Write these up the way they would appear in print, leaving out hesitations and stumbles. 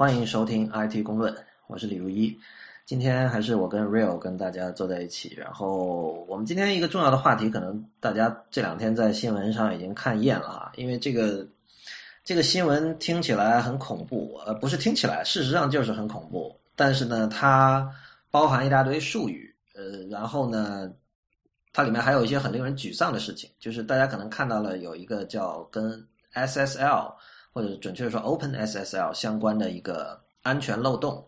欢迎收听 IT 公论，我是李如一。今天还是我跟 Rio 跟大家坐在一起，然后我们今天一个重要的话题，可能大家这两天在新闻上已经看厌了啊，因为这个新闻听起来很恐怖，不是听起来，事实上就是很恐怖。但是呢，它包含一大堆术语，然后呢，它里面还有一些很令人沮丧的事情，就是大家可能看到了有一个叫跟 SSL。或者准确说 OpenSSL 相关的一个安全漏洞，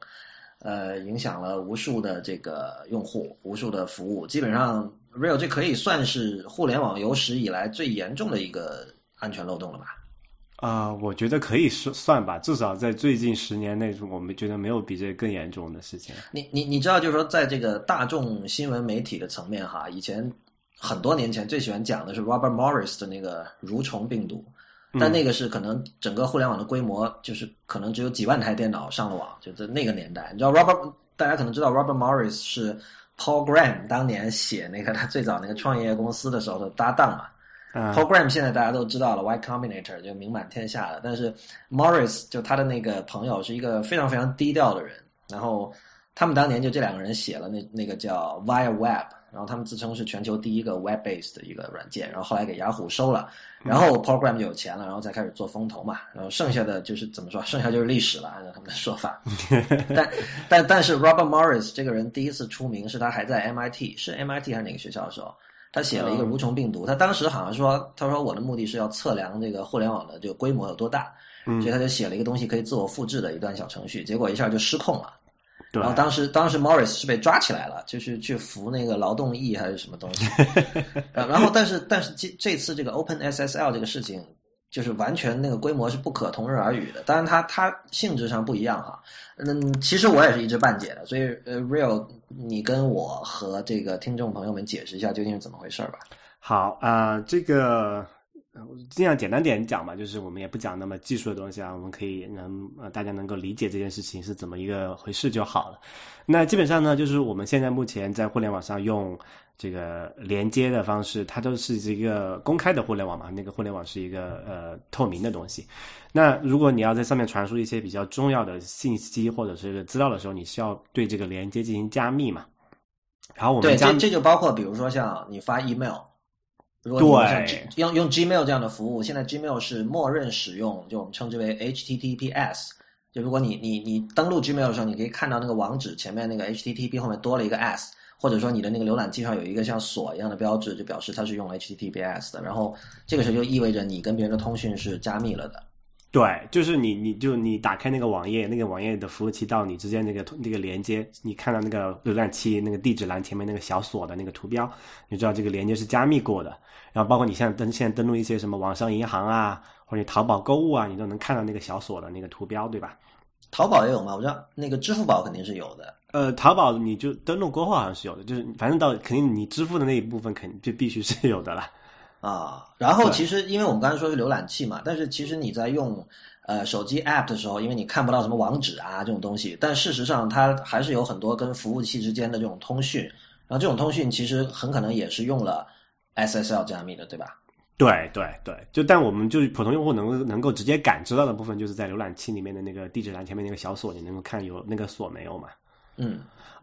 影响了无数的这个用户，无数的服务。基本上 Rio 这可以算是互联网有史以来最严重的一个安全漏洞了吧？我觉得可以算吧，至少在最近10年内，我们觉得没有比这更严重的事情。你知道，就是说在这个大众新闻媒体的层面哈，以前很多年前最喜欢讲的是 Robert Morris 的那个蠕虫病毒。但那个是可能整个互联网的规模，就是可能只有几万台电脑上了网，就在那个年代。你知道大家可能知道 Robert Morris 是 Paul Graham 当年写那个他最早那个创业公司的时候的搭档嘛。Paul Graham 现在大家都知道了 Y Combinator 就名满天下了，但是 Morris 就他的那个朋友是一个非常非常低调的人，然后他们当年就这两个人写了那个叫 Via Web， 然后他们自称是全球第一个 web-based 的一个软件，然后后来给雅虎收了，然后 program 就有钱了，然后才开始做风投嘛，然后剩下的就是怎么说，剩下就是历史了，按照他们的说法。但是 Robert Morris 这个人第一次出名是他还在 MIT， 是 MIT 还是哪个学校的时候，他写了一个蠕虫病毒，他当时好像说，他说我的目的是要测量这个互联网的这个规模有多大，所以他就写了一个东西可以自我复制的一段小程序，结果一下就失控了。然后当时 Morris 是被抓起来了，就是去服那个劳动役还是什么东西。然后但是这次这个 OpenSSL 这个事情，就是完全那个规模是不可同日而语的。当然它性质上不一样哈。其实我也是一知半解的，所以 Rio 你跟我和这个听众朋友们解释一下究竟是怎么回事吧。好啊，这个尽量简单点讲吧，就是我们也不讲那么技术的东西啊，我们可以大家能够理解这件事情是怎么一个回事就好了。那基本上呢，就是我们现在目前在互联网上用这个连接的方式，它都是一个公开的互联网嘛，那个互联网是一个透明的东西。那如果你要在上面传输一些比较重要的信息或者是资料的时候，你是要对这个连接进行加密嘛。然后我们这就包括比如说像你发 email。如果对，用 Gmail 这样的服务，现在 Gmail 是默认使用，就我们称之为 HTTPS。就如果你登录 Gmail 的时候，你可以看到那个网址前面那个 HTTP 后面多了一个 S， 或者说你的那个浏览器上有一个像锁一样的标志，就表示它是用了 HTTPS 的。然后这个时候就意味着你跟别人的通讯是加密了的。对，就是你打开那个网页，那个网页的服务器到你之间那个连接，你看到那个浏览器那个地址栏前面那个小锁的那个图标，你知道这个连接是加密过的。然后包括你现在登录一些什么网上银行啊，或者淘宝购物啊，你都能看到那个小锁的那个图标，对吧？淘宝也有吗？我知道那个支付宝肯定是有的。淘宝你就登录过后好像是有的，就是反正到肯定你支付的那一部分肯定就必须是有的了。啊，然后其实因为我们刚才说是浏览器嘛，但是其实你在用手机 app 的时候，因为你看不到什么网址啊这种东西，但事实上它还是有很多跟服务器之间的这种通讯，然后这种通讯其实很可能也是用了 SSL 加密的，对吧？对对对，就但我们就是普通用户能够直接感知到的部分，就是在浏览器里面的那个地址栏前面那个小锁，你能够看有那个锁没有嘛？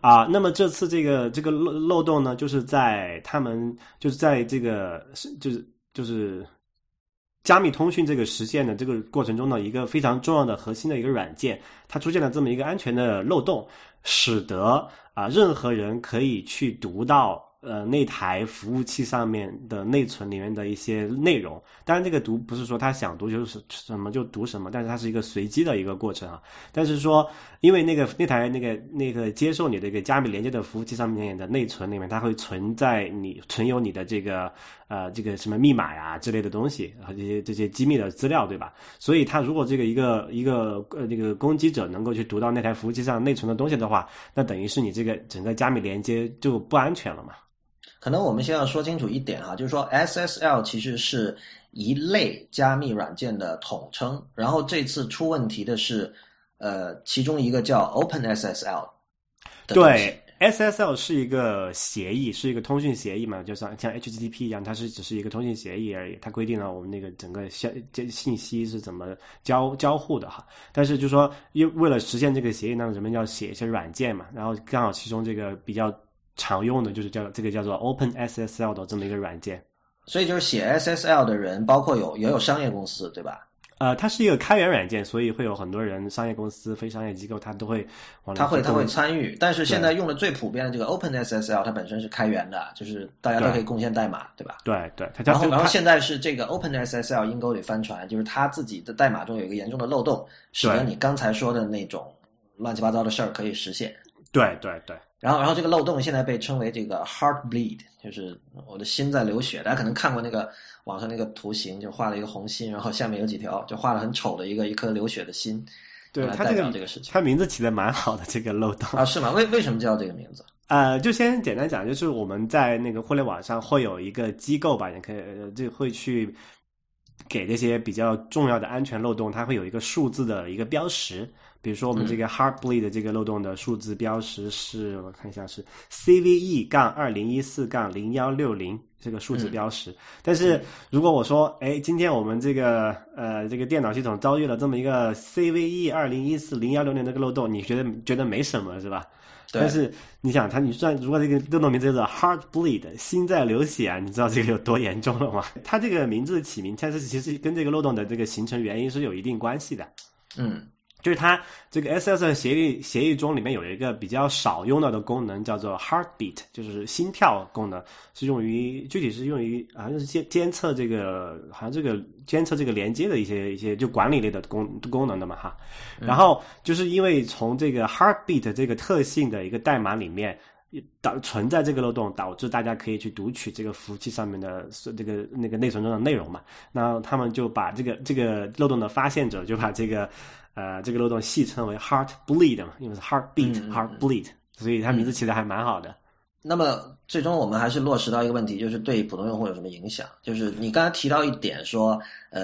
那么这次这个漏洞呢，就是在他们就是在这个就是加密通讯这个实现的这个过程中的一个非常重要的核心的一个软件，它出现了这么一个安全的漏洞，使得任何人可以去读到那台服务器上面的内存里面的一些内容。当然这个读不是说他想读就是什么就读什么，但是它是一个随机的一个过程啊。但是说因为那台那个接受你的一个加密连接的服务器上面的内存里面，它会存有你的这个什么密码呀之类的东西和这些机密的资料，对吧？所以他如果这个一个这个攻击者能够去读到那台服务器上内存的东西的话，那等于是你这个整个加密连接就不安全了嘛。可能我们先要说清楚一点哈，就是说 SSL 其实是一类加密软件的统称，然后这次出问题的是其中一个叫 OpenSSL 的东西。对， SSL 是一个协议，是一个通讯协议嘛，就像 HTTP 一样，它是只是一个通讯协议而已，它规定了我们那个整个信息是怎么交互的哈。但是就说为了实现这个协议呢，人们要写一些软件嘛，然后刚好其中这个比较常用的就是叫做 OpenSSL 的这么一个软件。所以就是写 SSL 的人包括也有商业公司对吧？它是一个开源软件，所以会有很多人，商业公司、非商业机构，它都会往来。它会参与，但是现在用的最普遍的这个 OpenSSL， 它本身是开源的，就是大家都可以贡献代码， 对吧？对对。然后现在是这个 OpenSSL 阴沟里翻船，就是它自己的代码中有一个严重的漏洞，使得你刚才说的那种乱七八糟的事儿可以实现。对对对。然后这个漏洞现在被称为这个 Heartbleed， 就是我的心在流血。大家可能看过那个。网上那个图形就画了一个红心，然后下面有几条，就画了很丑的一颗流血的心。对，它代表这个事情，它名字起的蛮好的，这个漏洞啊，是吗？为什么叫这个名字？就先简单讲，就是我们在那个互联网上会有一个机构吧，你可以就会去给这些比较重要的安全漏洞，它会有一个数字的一个标识。比如说我们这个 Heartbleed 的这个漏洞的数字标识是，我看一下是 CVE-2014-0160 这个数字标识。但是如果我说今天我们这个电脑系统遭遇了这么一个 CVE-2014-0160 这个漏洞，你觉得没什么是吧？但是你想它，你算如果这个漏洞名字叫做 Heartbleed 心在流血啊，你知道这个有多严重了吗？它这个名字起名，它其实跟这个漏洞的这个形成原因是有一定关系的。嗯。就是它这个 SSL 协议中里面有一个比较少用到的功能叫做 heartbeat， 就是心跳功能，是用于具体是用于好像是监测这个监测这个连接的一些就管理类的功能的嘛哈。然后就是因为从这个 heartbeat 这个特性的一个代码里面存在这个漏洞，导致大家可以去读取这个服务器上面的这个那个内存中的内容嘛。那他们就把这个漏洞的发现者就把这个漏洞戏称为 heartbleed 嘛，因为是 heartbleed， 所以它名字起的还蛮好的。那么最终我们还是落实到一个问题，就是对普通用户有什么影响？就是你刚才提到一点说，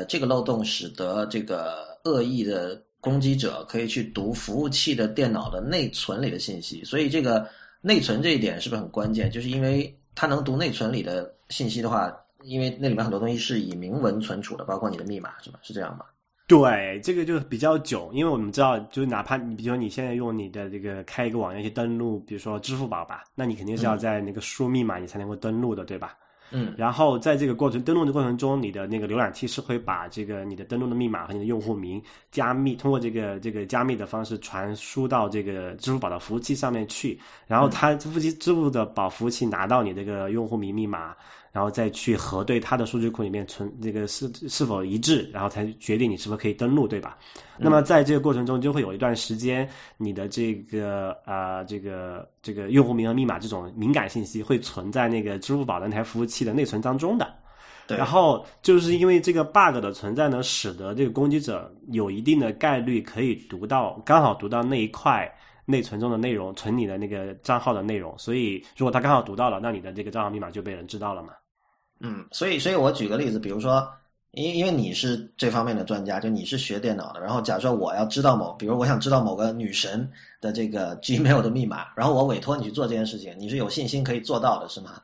这个漏洞使得这个恶意的攻击者可以去读服务器的电脑的内存里的信息，所以这个内存这一点是不是很关键？就是因为它能读内存里的信息的话，因为那里面很多东西是以明文存储的，包括你的密码，是吧？是这样吗？对，这个就比较久，因为我们知道，就是哪怕你，比如说你现在用你的这个开一个网页去登录，比如说支付宝吧，那你肯定是要在那个输入密码你才能够登录的，对吧？嗯。然后在这个登录的过程中，你的那个浏览器是会把这个你的登录的密码和你的用户名加密，通过这个加密的方式传输到这个支付宝的服务器上面去，然后它支付宝服务器拿到你这个用户名密码。然后再去核对它的数据库里面这个是否一致，然后才决定你是否可以登录，对吧？那么在这个过程中就会有一段时间，你的这个用户名和密码这种敏感信息会存在那个支付宝的那台服务器的内存当中的。对。然后就是因为这个 bug 的存在呢，使得这个攻击者有一定的概率可以刚好读到那一块内存中的内容，存你的那个账号的内容，所以如果他刚好读到了，那你的这个账号密码就被人知道了嘛。嗯，所以我举个例子，比如说，因为你是这方面的专家，就你是学电脑的，然后假设我要知道比如我想知道某个女神的这个 Gmail 的密码，然后我委托你去做这件事情，你是有信心可以做到的，是吗？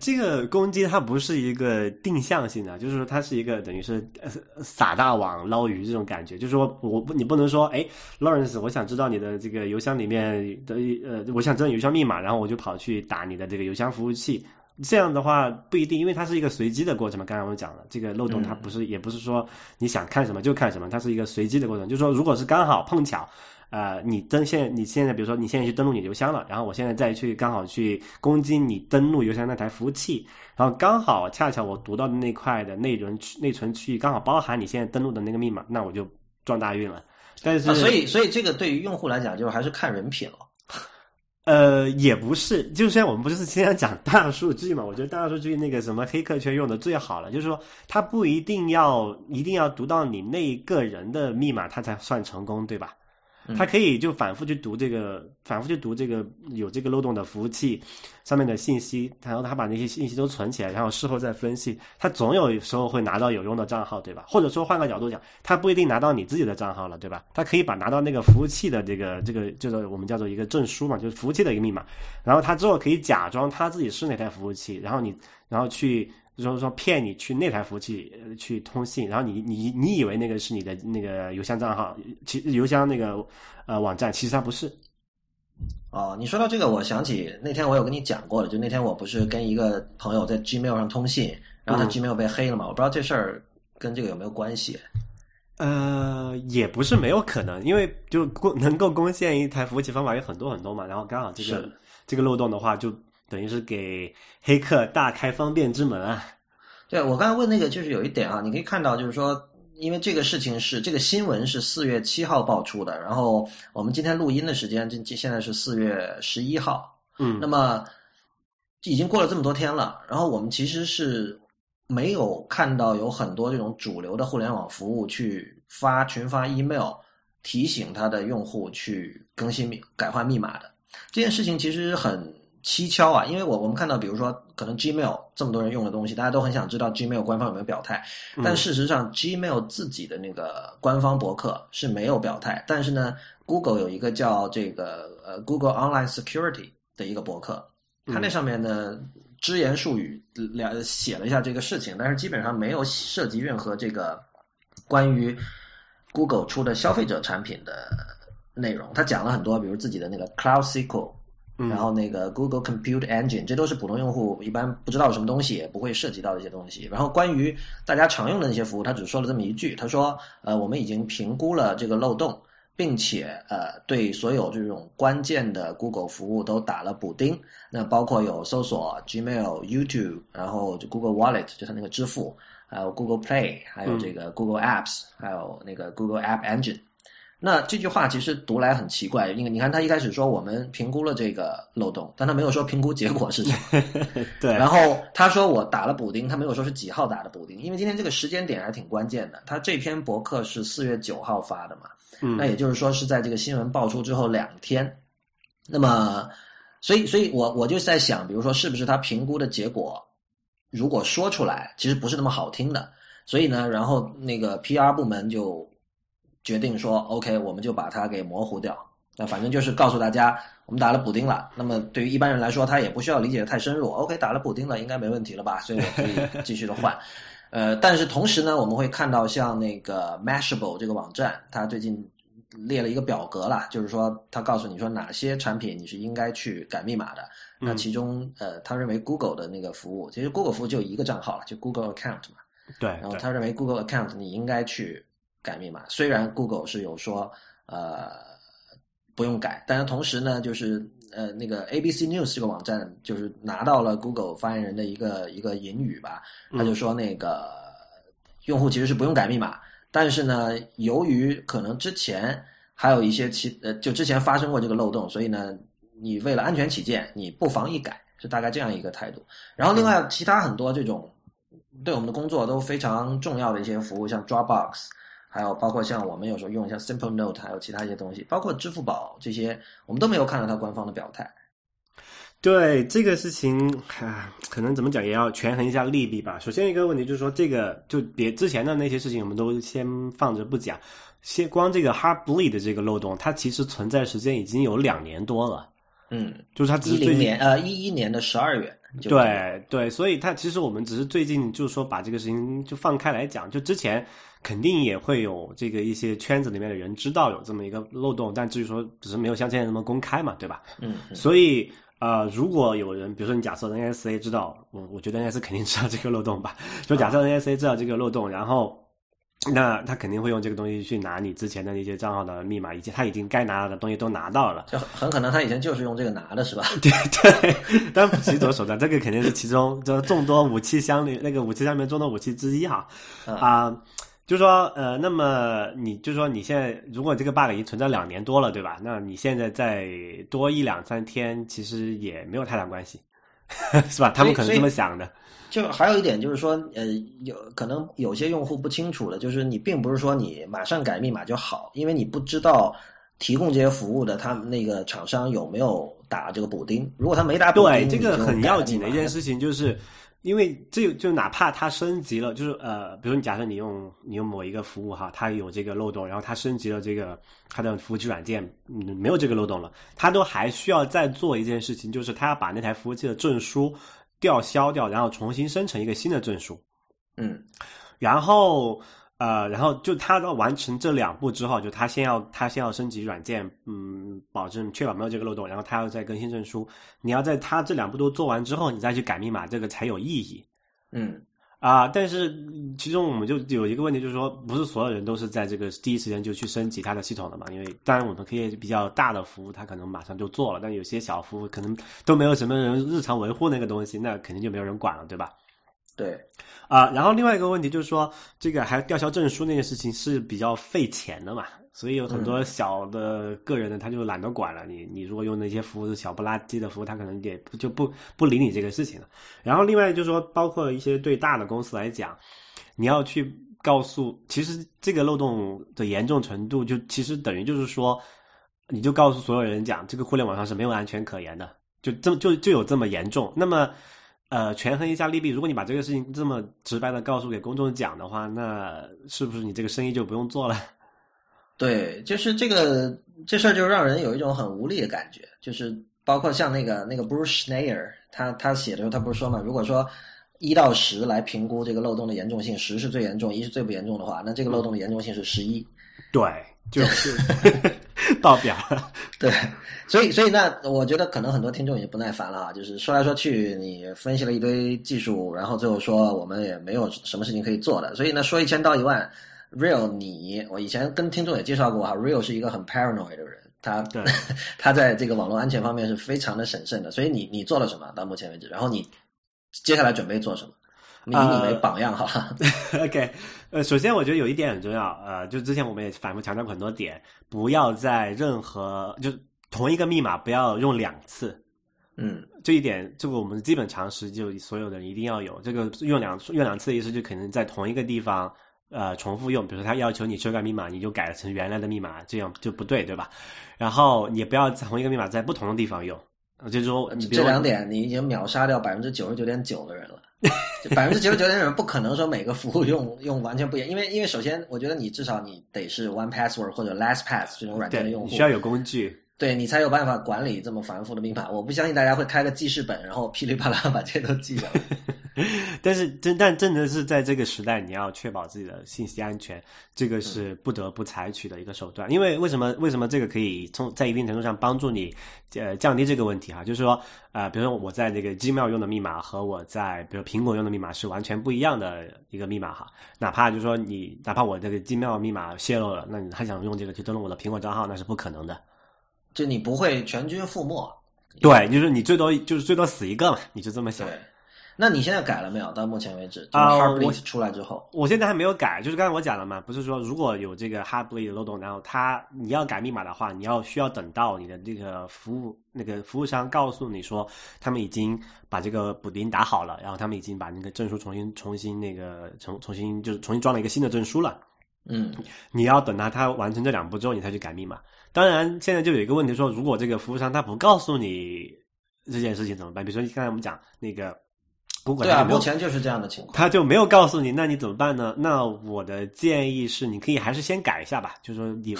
这个攻击它不是一个定向性的，就是说它是一个等于是撒大网捞鱼这种感觉，就是说你不能说Lawrence， 我想知道你的这个邮箱里面的我想知道你邮箱密码，然后我就跑去打你的这个邮箱服务器。这样的话不一定，因为它是一个随机的过程嘛。刚才我们讲了，这个漏洞它不是也不是说你想看什么就看什么，它是一个随机的过程。就是说，如果是刚好碰巧，你现在比如说你现在去登录你邮箱了，然后我现在再去刚好去攻击你登录邮箱那台服务器，然后刚好恰巧我读到的那块的内存区域刚好包含你现在登录的那个密码，那我就撞大运了。但是所以这个对于用户来讲，就是还是看人品了。也不是，就是现在我们不是经常讲大数据嘛？我觉得大数据那个什么黑客圈用的最好了，就是说它不一定要读到你那一个人的密码，它才算成功，对吧？它可以就反复去读这个有这个漏洞的服务器上面的信息，然后它把那些信息都存起来，然后事后再分析，它总有时候会拿到有用的账号，对吧？或者说换个角度讲，它不一定拿到你自己的账号了，对吧？它可以把拿到那个服务器的这个就是我们叫做一个证书嘛，就是服务器的一个密码，然后它之后可以假装它自己是哪台服务器，然后去就是说骗你去那台服务器去通信，然后你以为那个是你的那个邮箱账号，其邮箱那个网站，其实它不是。哦，你说到这个，我想起那天我有跟你讲过了，就那天我不是跟一个朋友在 Gmail 上通信，然后他 Gmail 被黑了嘛，我不知道这事儿跟这个有没有关系。也不是没有可能，因为就能够攻陷一台服务器方法有很多很多嘛，然后刚好这个漏洞的话就。等于是给黑客大开方便之门啊！对，我刚才问那个就是有一点啊，你可以看到就是说，因为这个事情是这个新闻是4月7号爆出的，然后我们今天录音的时间现在是4月11号，那么已经过了这么多天了，然后我们其实是没有看到有很多这种主流的互联网服务去群发 email 提醒他的用户去更新改换密码的这件事情，其实很蹊跷啊，因为我们看到，比如说，可能 Gmail 这么多人用的东西，大家都很想知道 Gmail 官方有没有表态，但事实上 Gmail 自己的那个官方博客是没有表态，但是呢 ，Google 有一个叫这个Google Online Security 的一个博客，它那上面呢只言数语写了一下这个事情，但是基本上没有涉及任何这个关于 Google 出的消费者产品的内容，它讲了很多，比如自己的那个 Cloud SQL。然后那个 Google Compute Engine， 这都是普通用户一般不知道什么东西，也不会涉及到这些东西。然后关于大家常用的那些服务，他只说了这么一句，他说我们已经评估了这个漏洞，并且对所有这种关键的 Google 服务都打了补丁，那包括有搜索 Gmail、YouTube， 然后 Google Wallet 就是那个支付，还有 Google Play， 还有这个 Google Apps， 还有那个 Google App Engine。那这句话其实读来很奇怪，因为你看他一开始说我们评估了这个漏洞，但他没有说评估结果是什么。对。然后他说我打了补丁，他没有说是几号打的补丁，因为今天这个时间点还挺关键的。他这篇博客是4月9号发的嘛，那也就是说是在这个新闻爆出之后2天。那么所以我就在想，比如说是不是他评估的结果如果说出来其实不是那么好听的。所以呢，然后那个 PR 部门就决定说 OK， 我们就把它给模糊掉，那反正就是告诉大家我们打了补丁了，那么对于一般人来说他也不需要理解的太深入， OK， 打了补丁了应该没问题了吧，所以我可以继续的换。但是同时呢，我们会看到像那个 Mashable 这个网站，它最近列了一个表格啦，就是说它告诉你说哪些产品你是应该去改密码的，那其中他认为 Google 的那个服务，其实 Google 服务就一个账号了，就 Google Account 嘛，对，然后他认为 Google Account 你应该去改密码，虽然 Google 是有说不用改，但是同时呢，就是那个 ABC News 这个网站就是拿到了 Google 发言人的一个引语吧，他就说那个用户其实是不用改密码，但是呢，由于可能之前还有一些就之前发生过这个漏洞，所以呢，你为了安全起见，你不妨一改，是大概这样一个态度。然后另外其他很多这种对我们的工作都非常重要的一些服务，像 Dropbox。还有包括像我们有时候用一下 Simple Note， 还有其他一些东西，包括支付宝这些，我们都没有看到它官方的表态。对这个事情，可能怎么讲也要权衡一下利弊吧。首先一个问题就是说，这个就别之前的那些事情我们都先放着不讲，先光这个 Heartbleed 的这个漏洞，它其实存在时间已经有2年多了。就是它只是11年的12月。对对，所以它其实我们只是最近就是说把这个事情就放开来讲，就之前肯定也会有这个一些圈子里面的人知道有这么一个漏洞，但至于说只是没有像现在那么公开嘛，对吧？所以如果有人，比如说你假设 NSA 知道，我觉得 NSA 肯定知道这个漏洞吧，就假设 NSA 知道这个漏洞，然后那他肯定会用这个东西去拿你之前的一些账号的密码，以及他已经该拿的东西都拿到了，就很可能他以前就是用这个拿的，是吧？对对，但不是左手段，这个肯定是其中就众多武器箱里那个武器下面众多武器之一哈就说那么你就说你现在如果这个 bug 已经存在2年多了，对吧？那你现在再多1-2-3天，其实也没有太大关系。是吧？他们可能这么想的。就还有一点就是说，可能有些用户不清楚的，就是你并不是说你马上改密码就好，因为你不知道提供这些服务的他们那个厂商有没有打这个补丁？如果他没打补丁，对，这个很要紧的一件事情，就是因为这就哪怕它升级了，就是比如你假设你用某一个服务哈，它有这个漏洞，然后它升级了这个它的服务器软件没有这个漏洞了，它都还需要再做一件事情，就是它要把那台服务器的证书吊销掉，然后重新生成一个新的证书。嗯，然后就他完成这两步之后，就他先要升级软件，保证确保没有这个漏洞，然后他要再更新证书。你要在他这两步都做完之后，你再去改密码，这个才有意义。嗯，啊，但是其中我们就有一个问题，就是说不是所有人都是在这个第一时间就去升级他的系统的嘛？因为当然我们可以比较大的服务，他可能马上就做了，但有些小服务可能都没有什么人日常维护那个东西，那肯定就没有人管了，对吧？对，然后另外一个问题就是说，这个还吊销证书那件事情是比较费钱的嘛，所以有很多小的个人呢，他就懒得管了。你如果用那些服务是小不拉几的服务，他可能也就不理你这个事情了。然后另外就是说，包括一些对大的公司来讲，你要去告诉，其实这个漏洞的严重程度，就其实等于就是说，你就告诉所有人讲，这个互联网上是没有安全可言的，就有这么严重。那么。权衡一下利弊，如果你把这个事情这么直白的告诉给公众讲的话，那是不是你这个生意就不用做了？对，就是这事儿就让人有一种很无力的感觉，就是包括像那个 Bruce Schneier， 他写的时候他不是说嘛，如果说1到10来评估这个漏洞的严重性，10是最严重，1是最不严重的话，那这个漏洞的严重性是11。对，就是到表了。对，所以那我觉得可能很多听众也不耐烦了啊，就是说来说去，你分析了一堆技术，然后最后说我们也没有什么事情可以做的，所以呢说1000道1万 ，Rio 我以前跟听众也介绍过哈 ，Rio 是一个很 paranoid 的人，他在这个网络安全方面是非常的审慎的，所以你做了什么到目前为止，然后你接下来准备做什么？以你为榜样好了。OK， 首先我觉得有一点很重要，就之前我们也反复强调过很多点，不要在任何就同一个密码不要用2次。嗯，这一点这个我们基本常识，就所有的人一定要有。这个用两次的意思，就可能在同一个地方重复用，比如说他要求你修改密码，你就改成原来的密码，这样就不对，对吧？然后也不要同一个密码在不同的地方用。这种这2点你已经秒杀掉 99.9% 的人了。99.9% 的人不可能说每个服务用完全不一样，因为首先我觉得你至少你得是 OnePassword 或者 LastPass 这种软件的用户，你需要有工具，对，你才有办法管理这么繁复的密码。我不相信大家会开个记事本然后噼里啪啦把这些都记下来。但真的是在这个时代，你要确保自己的信息安全，这个是不得不采取的一个手段。因为为什么这个可以在一定程度上帮助你降低这个问题哈？就是说比如说我在这个 Gmail 用的密码和我在比如苹果用的密码是完全不一样的一个密码哈。哪怕我这个 Gmail 密码泄露了，那你还想用这个去登录我的苹果账号，那是不可能的。就你不会全军覆没。对，就是你最多死一个嘛，你就这么想。对，那你现在改了没有？到目前为止，就是 Heartbleed 出来之后，我现在还没有改。就是刚才我讲了嘛，不是说如果有这个 Heartbleed 的漏洞，然后你要改密码的话，你需要等到你的这个服务商告诉你说他们已经把这个补丁打好了，然后他们已经把那个证书重新装了一个新的证书了。嗯，你要等他完成这2步之后，你才去改密码。当然，现在就有一个问题说，如果这个服务商他不告诉你这件事情怎么办？比如说刚才我们讲那个。对啊，目前就是这样的情况，他就没有告诉你，那你怎么办呢？那我的建议是，你可以还是先改一下吧，就是说你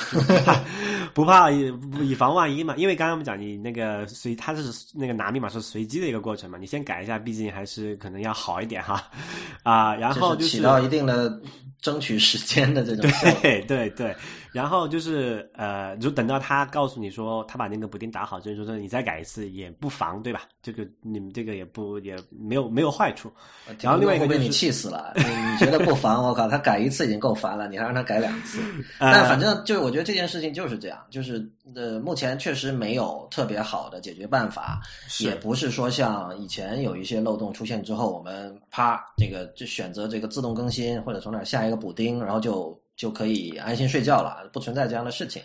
不怕以防万一嘛，因为刚才我们讲你那个他是那个拿密码是随机的一个过程嘛，你先改一下，毕竟还是可能要好一点哈然后就是起到一定的争取时间的这种效果。对，然后就是就等到他告诉你说他把那个补丁打好，所以说你再改一次也不妨，对吧？这个你们这个也没有坏处。然后另外一个、就是、被你气死了，你觉得不妨？我靠，他改1次已经够烦了，你还让他改2次。但反正就是我觉得这件事情就是这样，就是目前确实没有特别好的解决办法，也不是说像以前有一些漏洞出现之后，我们这个就选择这个自动更新或者从哪下一个补丁，然后就可以安心睡觉了，不存在这样的事情。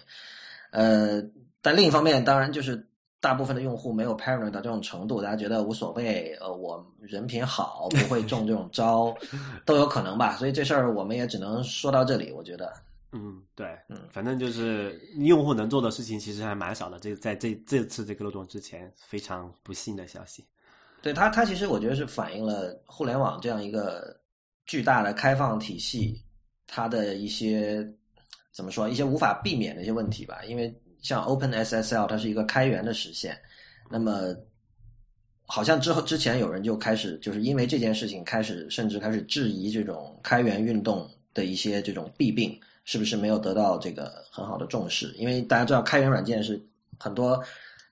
但另一方面，当然就是大部分的用户没有 paranoid 到这种程度，大家觉得无所谓，我人品好，不会中这种招，都有可能吧。所以这事儿我们也只能说到这里，我觉得。嗯，对，反正就是用户能做的事情其实还蛮少的，这在这次这个漏洞之前非常不幸的消息。对，它其实我觉得是反映了互联网这样一个巨大的开放体系，它的一些怎么说一些无法避免的一些问题吧。因为像 OpenSSL 它是一个开源的实现，那么好像之前有人就开始就是因为这件事情甚至开始质疑这种开源运动的一些这种弊病是不是没有得到这个很好的重视。因为大家知道开源软件是很多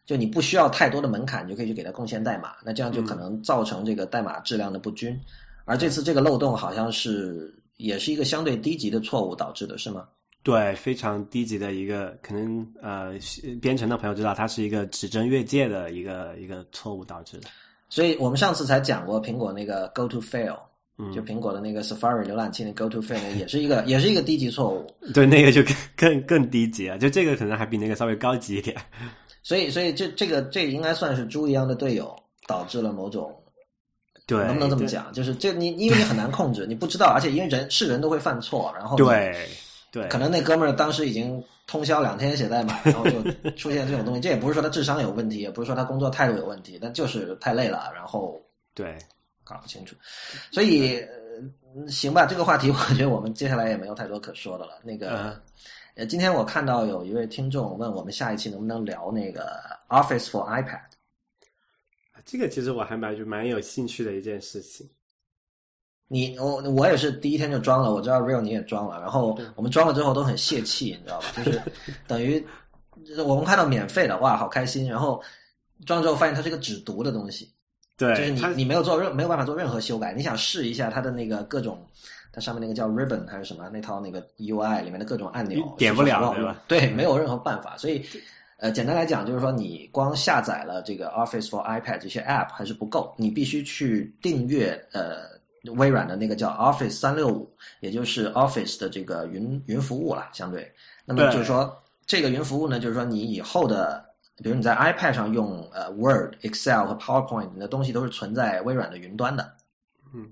就你不需要太多的门槛你就可以去给它贡献代码，那这样就可能造成这个代码质量的不均，而这次这个漏洞好像是也是一个相对低级的错误导致的是吗？对，非常低级的一个，可能编程的朋友知道它是一个指针越界的一个错误导致的。所以我们上次才讲过苹果那个 go to fail，就苹果的那个 Safari 浏览器的 go to fail 也是一个低级错误。对，那个就更低级啊，就这个可能还比那个稍微高级一点。所以这个应该算是猪一样的队友导致了某种，对，能不能这么讲？就是这你因为你很难控制，你不知道，而且因为人都会犯错，然后对。对，可能那哥们儿当时已经通宵2天写代码，然后就出现这种东西。这也不是说他智商有问题，也不是说他工作态度有问题，但就是太累了，然后对搞不清楚。所以行吧，这个话题我觉得我们接下来也没有太多可说的了。那个今天我看到有一位听众问我们下一期能不能聊那个 Office for iPad， 这个其实我还蛮有兴趣的一件事情。我也是第一天就装了，我知道 Rio 你也装了，然后我们装了之后都很泄气，你知道吧？就是等于我们看到免费的哇好开心，然后装之后发现它是一个只读的东西，对，就是你没有办法做任何修改，你想试一下它的那个各种，它上面那个叫 ribbon 还是什么那套那个 UI 里面的各种按钮点不了，对吧？对，没有任何办法，所以简单来讲就是说你光下载了这个 Office for iPad 这些 app 还是不够，你必须去订阅微软的那个叫 Office 365，也就是 Office 的这个云服务啦，相对。那么就是说，这个云服务呢，就是说你以后的，比如你在 iPad 上用Word、Excel 和 PowerPoint， 你的东西都是存在微软的云端的。嗯，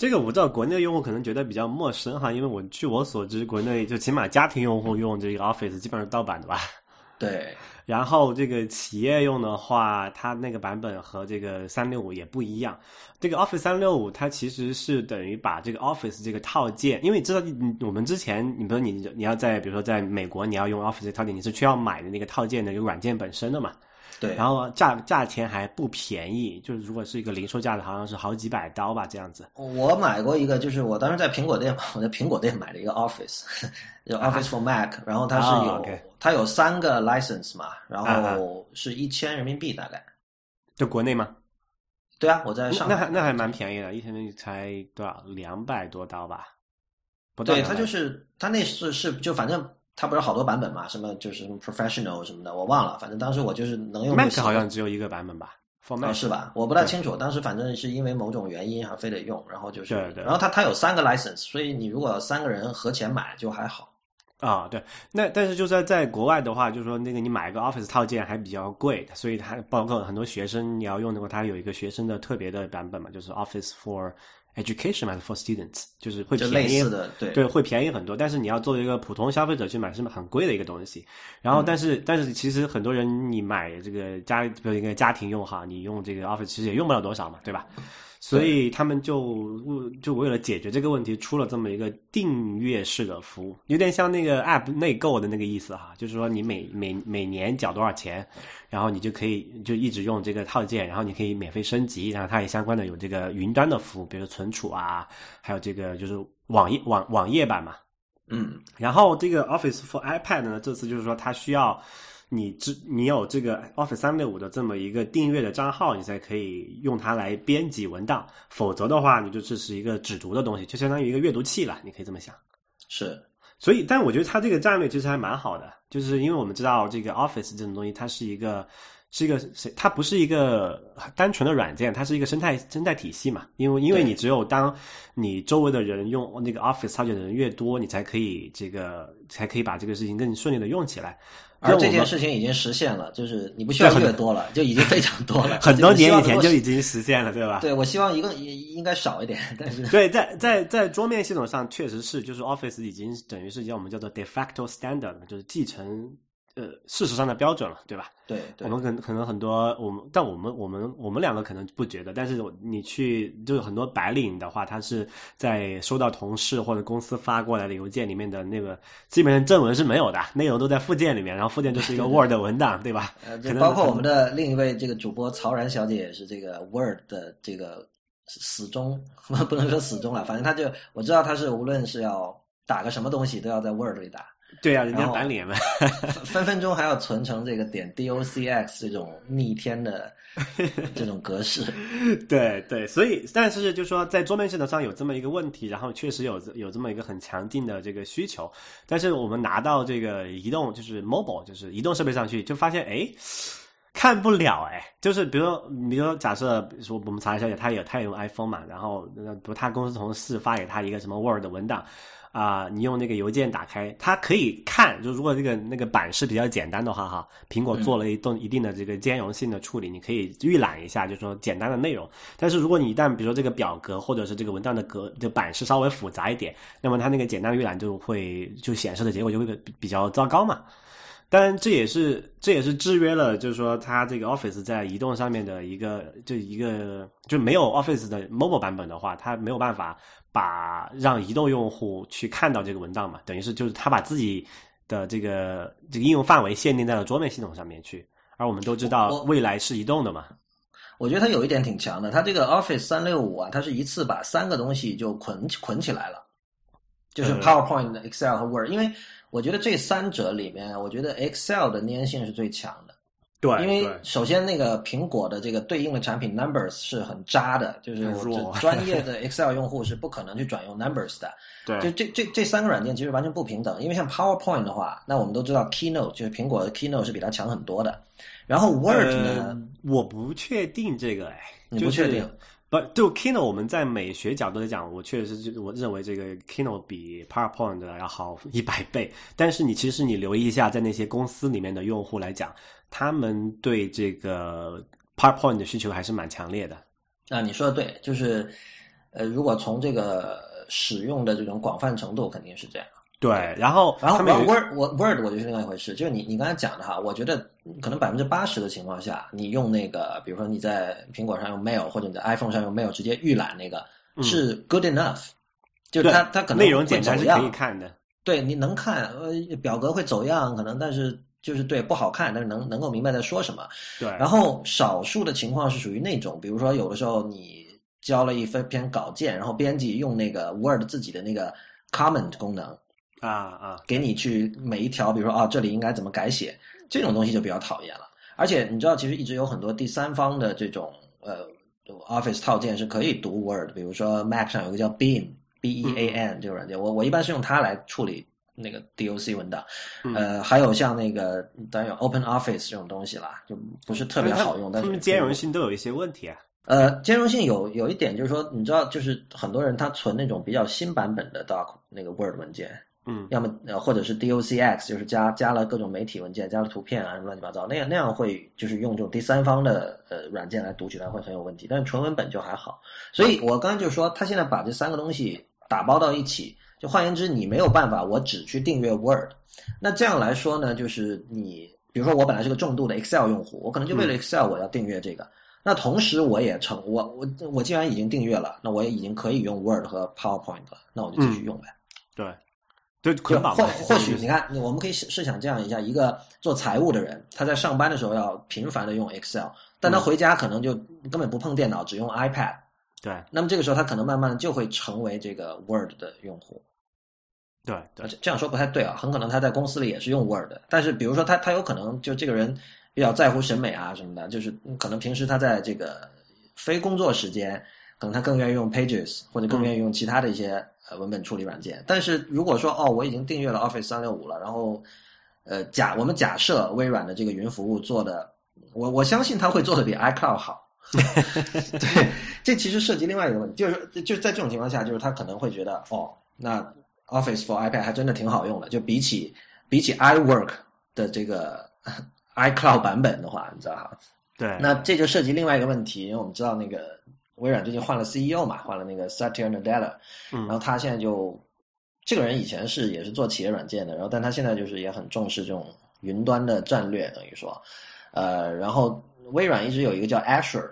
这个我知道国内用户可能觉得比较陌生哈，因为我据我所知，国内就起码家庭用户用这个 Office 基本上是盗版的吧？对。然后这个企业用的话，它那个版本和这个365也不一样。这个 Office 365它其实是等于把这个 Office 这个套件，因为你知道我们之前你比如你要在比如说在美国你要用 Office 的套件，你是需要买的那个套件的这个软件本身的嘛。对。然后价钱还不便宜，就是如果是一个零售价的，好像是好几百刀吧这样子。我买过一个，就是我当时在苹果店，我在苹果店买了一个 Office， 有 Office for Mac， 然后它是有、okay，它有3个 license 嘛，然后是1000人民币大概。就国内吗？对啊，我在上海。那还蛮便宜的，1000人民币才多少？200多刀吧。不对，它就是它那是就反正。它不是好多版本嘛？什么就是什么 professional 什么的，我忘了。反正当时我就是能用 Mac 好像只有一个版本吧 ，for Mac、是吧？我不太清楚。当时反正是因为某种原因还非得用，然后就是，对对，然后它有3个 license， 所以你如果3个人合钱买就还好。啊、哦，对，那但是就算在国外的话，就是说那个你买一个 Office 套件还比较贵，所以它包括很多学生你要用的话，它有一个学生的特别的版本嘛，就是 Office for。Education 还是 for students， 就是会便宜的，对，会便宜很多。但是你要作为一个普通消费者去买，是很贵的一个东西。然后，但是其实很多人你买这个比如一个家庭用哈，你用这个 Office 其实也用不了多少嘛，对吧？所以他们就为了解决这个问题，出了这么一个订阅式的服务，有点像那个 App 内购的那个意思哈，就是说你每年缴多少钱，然后你就可以就一直用这个套件，然后你可以免费升级，然后它也相关的有这个云端的服务，比如存储啊，还有这个就是网页版嘛，嗯，然后这个 Office for iPad 呢，这次就是说它需要。你有这个 Office 365的这么一个订阅的账号，你才可以用它来编辑文档，否则的话你就这是一个只读的东西，就相当于一个阅读器了，你可以这么想。是，所以但我觉得它这个战略其实还蛮好的，就是因为我们知道这个 Office 这种东西它是一个它不是一个单纯的软件，它是一个生态体系嘛。因为你只有当你周围的人用那个 Office 套件的人越多，你才可以把这个事情更顺利的用起来。而这件事情已经实现了，就是你不需要越多了，就已经非常多了。很多年以前就已经实现了，对吧？对，我希望一个应该少一点，但是对，在桌面系统上确实是，就是 Office 已经等于是叫我们叫做 de facto standard， 就是继承事实上的标准了，对吧？对，对，我们可能很多我们两个可能不觉得，但是你去就是很多白领的话，他是在收到同事或者公司发过来的邮件里面的那个基本上正文是没有的，内容都在附件里面，然后附件就是一个 Word 的文档，对吧？就包括我们的另一位这个主播曹然小姐也是这个 Word 的这个死忠，不能说死忠了，反正他就我知道他是无论是要打个什么东西都要在 Word 里打。对啊，人家白领嘛，分分钟还要存成这个点 docx 这种逆天的这种格式。对对，所以但是就是说在桌面系统上有这么一个问题，然后确实有这么一个很强劲的这个需求，但是我们拿到这个移动就是 mobile 就是移动设备上去，就发现哎看不了，哎，就是比如说假设说我们查一下，他也用 iPhone 嘛，然后他公司同事发给他一个什么 Word 的文档。你用那个邮件打开，它可以看，就如果那个版式比较简单的话哈，苹果做了一定的这个兼容性的处理，你可以预览一下，就是说简单的内容。但是如果你一旦比如说这个表格或者是这个文档的版式稍微复杂一点，那么它那个简单的预览就显示的结果就会比较糟糕嘛。当然这也是制约了，就是说它这个 Office 在移动上面的一个就没有 Office 的 mobile 版本的话，它没有办法让移动用户去看到这个文档嘛，等于是就是他把自己的这个应用范围限定在了桌面系统上面去，而我们都知道未来是移动的嘛。我觉得它有一点挺强的，它这个 Office 365啊，它是一次把三个东西就捆起来了，就是 PowerPoint、Excel 和 Word， 因为我觉得这三者里面，我觉得 Excel 的粘性是最强的。对，因为首先那个苹果的这个对应的产品 Numbers 是很渣的，就是专业的 Excel 用户是不可能去转用 Numbers 的。对，就这三个软件其实完全不平等，因为像 PowerPoint 的话，那我们都知道 Keynote 就是苹果的 Keynote 是比它强很多的。然后 Word 呢，我不确定这个，哎，你不确定？就是就 Keynote 我们在美学角度来讲，我确实我认为这个 Keynote 比 PowerPoint 要好100倍，但是其实你留意一下，在那些公司里面的用户来讲，他们对这个 PowerPoint 的需求还是蛮强烈的。啊，你说的对，就是如果从这个使用的这种广泛程度肯定是这样。对，然后 Word 我觉得是另外一回事，就是你刚才讲的哈，我觉得可能80%的情况下，你用那个，比如说你在苹果上用 Mail 或者你在 iPhone 上用 Mail 直接预览那个是 good enough， 就是它可能内容简单是可以看的，对，你能看，表格会走样可能，但是就是对不好看，但是能够明白在说什么。对，然后少数的情况是属于那种，比如说有的时候你交了一篇稿件，然后编辑用那个 Word 自己的那个 comment 功能。给你去每一条，比如说这里应该怎么改写，这种东西就比较讨厌了。而且你知道，其实一直有很多第三方的这种Office 套件是可以读 Word， 比如说 Mac 上有一个叫 Bean 这个软件，我一般是用它来处理那个 DOC 文档，还有像那个当然有 Open Office 这种东西啦，就不是特别好用，但是兼容性都有一些问题啊。兼容性有一点就是说，你知道，就是很多人他存那种比较新版本的 Doc 那个 Word 文件。要么或者是 DOCX， 就是加了各种媒体文件，加了图片啊，乱七八糟，那样会就是用这种第三方的软件来读取它会很有问题，但是纯文本就还好。所以我刚才就说，他现在把这三个东西打包到一起，就换言之，你没有办法，我只去订阅 Word。那这样来说呢，就是你比如说我本来是个重度的 Excel 用户，我可能就为了 Excel 我要订阅这个。那同时我既然已经订阅了，那我也已经可以用 Word 和 PowerPoint 了，那我就继续用呗。对。对，或许你看，我们可以试想这样一下，一个做财务的人，他在上班的时候要频繁的用 Excel， 但他回家可能就根本不碰电脑，只用 iPad。对，那么这个时候他可能慢慢的就会成为这个 Word 的用户。对，这样说不太对啊，很可能他在公司里也是用 Word， 但是比如说他有可能就这个人比较在乎审美啊什么的，就是可能平时他在这个非工作时间，可能他更愿意用 Pages 或者更愿意用其他的一些。文本处理软件，但是如果说我已经订阅了 Office 365了，然后我们假设微软的这个云服务做的，我相信它会做的比 iCloud 好。对，这其实涉及另外一个问题，就是在这种情况下，就是他可能会觉得那 Office for iPad 还真的挺好用的，就比起iWork 的这个 iCloud 版本的话，你知道哈？对。那这就涉及另外一个问题，因为我们知道那个微软最近换了 CEO 嘛，换了那个 Satya Nadella， 然后他现在就这个人以前是也是做企业软件的，然后但他现在就是也很重视这种云端的战略，等于说，然后微软一直有一个叫 Azure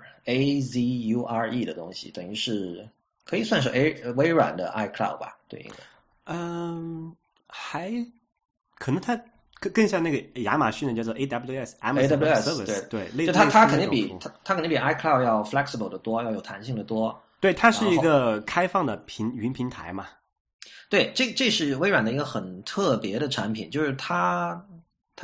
的东西，等于是可以算是微软的 iCloud 吧，对应的。还可能它更像那个亚马逊的叫做 AWS， 对，就它肯定比iCloud 要 flexible 的多，要有弹性的多。对，它是一个开放的云平台嘛。对，这是微软的一个很特别的产品，就是它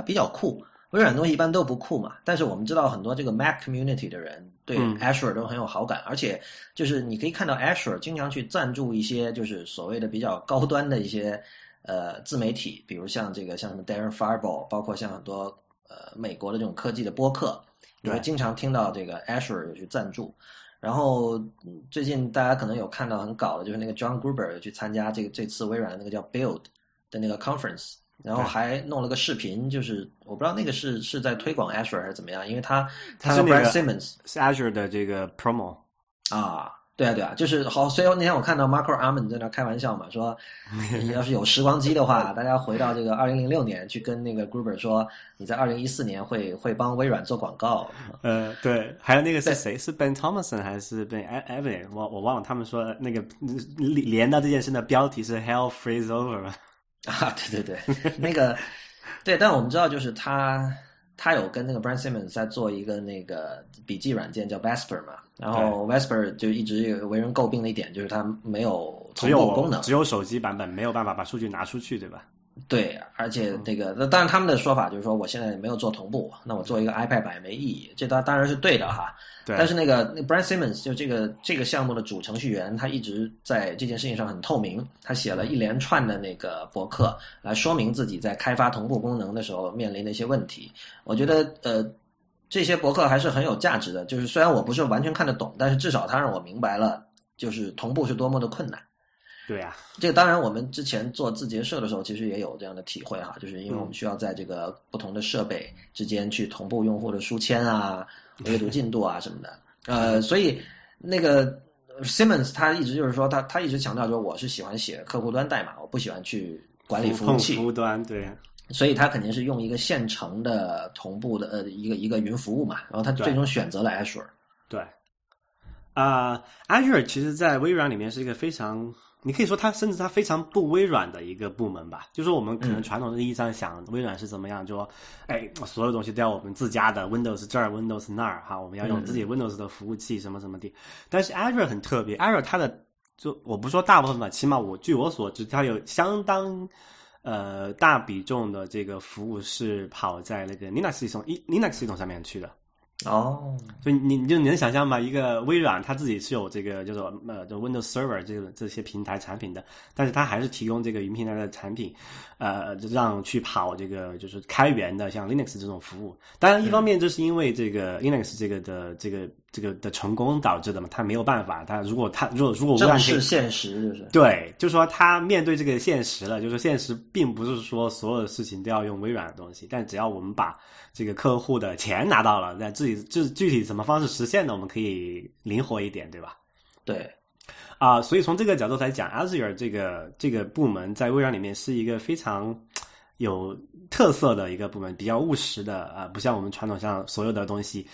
比较酷。微软东西一般都不酷嘛，但是我们知道很多这个 Mac community 的人对 Azure 都很有好感，而且就是你可以看到 Azure 经常去赞助一些就是所谓的比较高端的一些自媒体，比如像这个像什么 Darren Fireball， 包括像很多美国的这种科技的播客，你会经常听到这个 Azure 有去赞助。然后最近大家可能有看到很搞的就是那个 John Gruber 有去参加这次微软的那个叫 Build 的那个 conference。然后还弄了个视频，就是我不知道那个是在推广 Azure 还是怎么样，因为他是 Brad Simmons 是 Azure 的这个 promo 啊，对啊，就是好，所以那天我看到 Marco Arman 在那开玩笑嘛，说你要是有时光机的话，大家回到这个2006年去跟那个 Gruber 说，你在2014年会帮微软做广告。对，还有那个是谁？是 Ben Thomason 还是 Ben Evan？ 我忘了，他们说那个连到这件事的标题是 Hell Freeze Over。啊，对，那个，对，但我们知道就是他有跟那个 Brad Simmons 在做一个那个笔记软件叫 Vesper 嘛，然后 Vesper 就一直为人诟病的一点就是它没有同步功能，只有手机版本没有办法把数据拿出去，对吧？对，而且那个，当然他们的说法就是说我现在没有做同步，那我做一个 iPad 版也没意义，这当然是对的哈。对。但是那 Brad Simmons 就这个项目的主程序员，他一直在这件事情上很透明，他写了一连串的那个博客来说明自己在开发同步功能的时候面临的一些问题。我觉得这些博客还是很有价值的，就是虽然我不是完全看得懂，但是至少他让我明白了就是同步是多么的困难。对啊，这个当然我们之前做字节社的时候其实也有这样的体会哈，就是因为我们需要在这个不同的设备之间去同步用户的书签啊、阅读进度啊什么的。所以那个 Simmons 他一直就是说他一直强调说我是喜欢写客户端代码，我不喜欢去管理服务器。服务端，对。所以他肯定是用一个现成的同步的一个云服务嘛，然后他最终选择了 Azure。对。Azure 其实在微软里面是一个非常，你可以说它甚至它非常不微软的一个部门吧，就是我们可能传统的意义上想微软是怎么样，就说哎，所有东西都要我们自家的 Windows 这儿 Windows 那儿哈，我们要用自己 Windows 的服务器什么什么的。但是 Azure 很特别， Azure 它的就我不说大部分吧，起码据我所知，它有相当大比重的这个服务是跑在那个 Linux 系统上面去的。所以你就能想象吧，一个微软它自己是有这个叫做Windows Server 这些平台产品的，但是它还是提供这个云平台的产品，让去跑这个就是开源的像 Linux 这种服务。当然，一方面就是因为这个 Linux 这个的成功导致的嘛，它没有办法，它如果正视现实就是对，就说它面对这个现实了，就是现实并不是说所有的事情都要用微软的东西，但只要我们把这个客户的钱拿到了，那自己就是具体什么方式实现的，我们可以灵活一点，对吧？对，所以从这个角度来讲 ，Azure 这个部门在微软里面是一个非常有特色的一个部门，比较务实的不像我们传统上所有的东西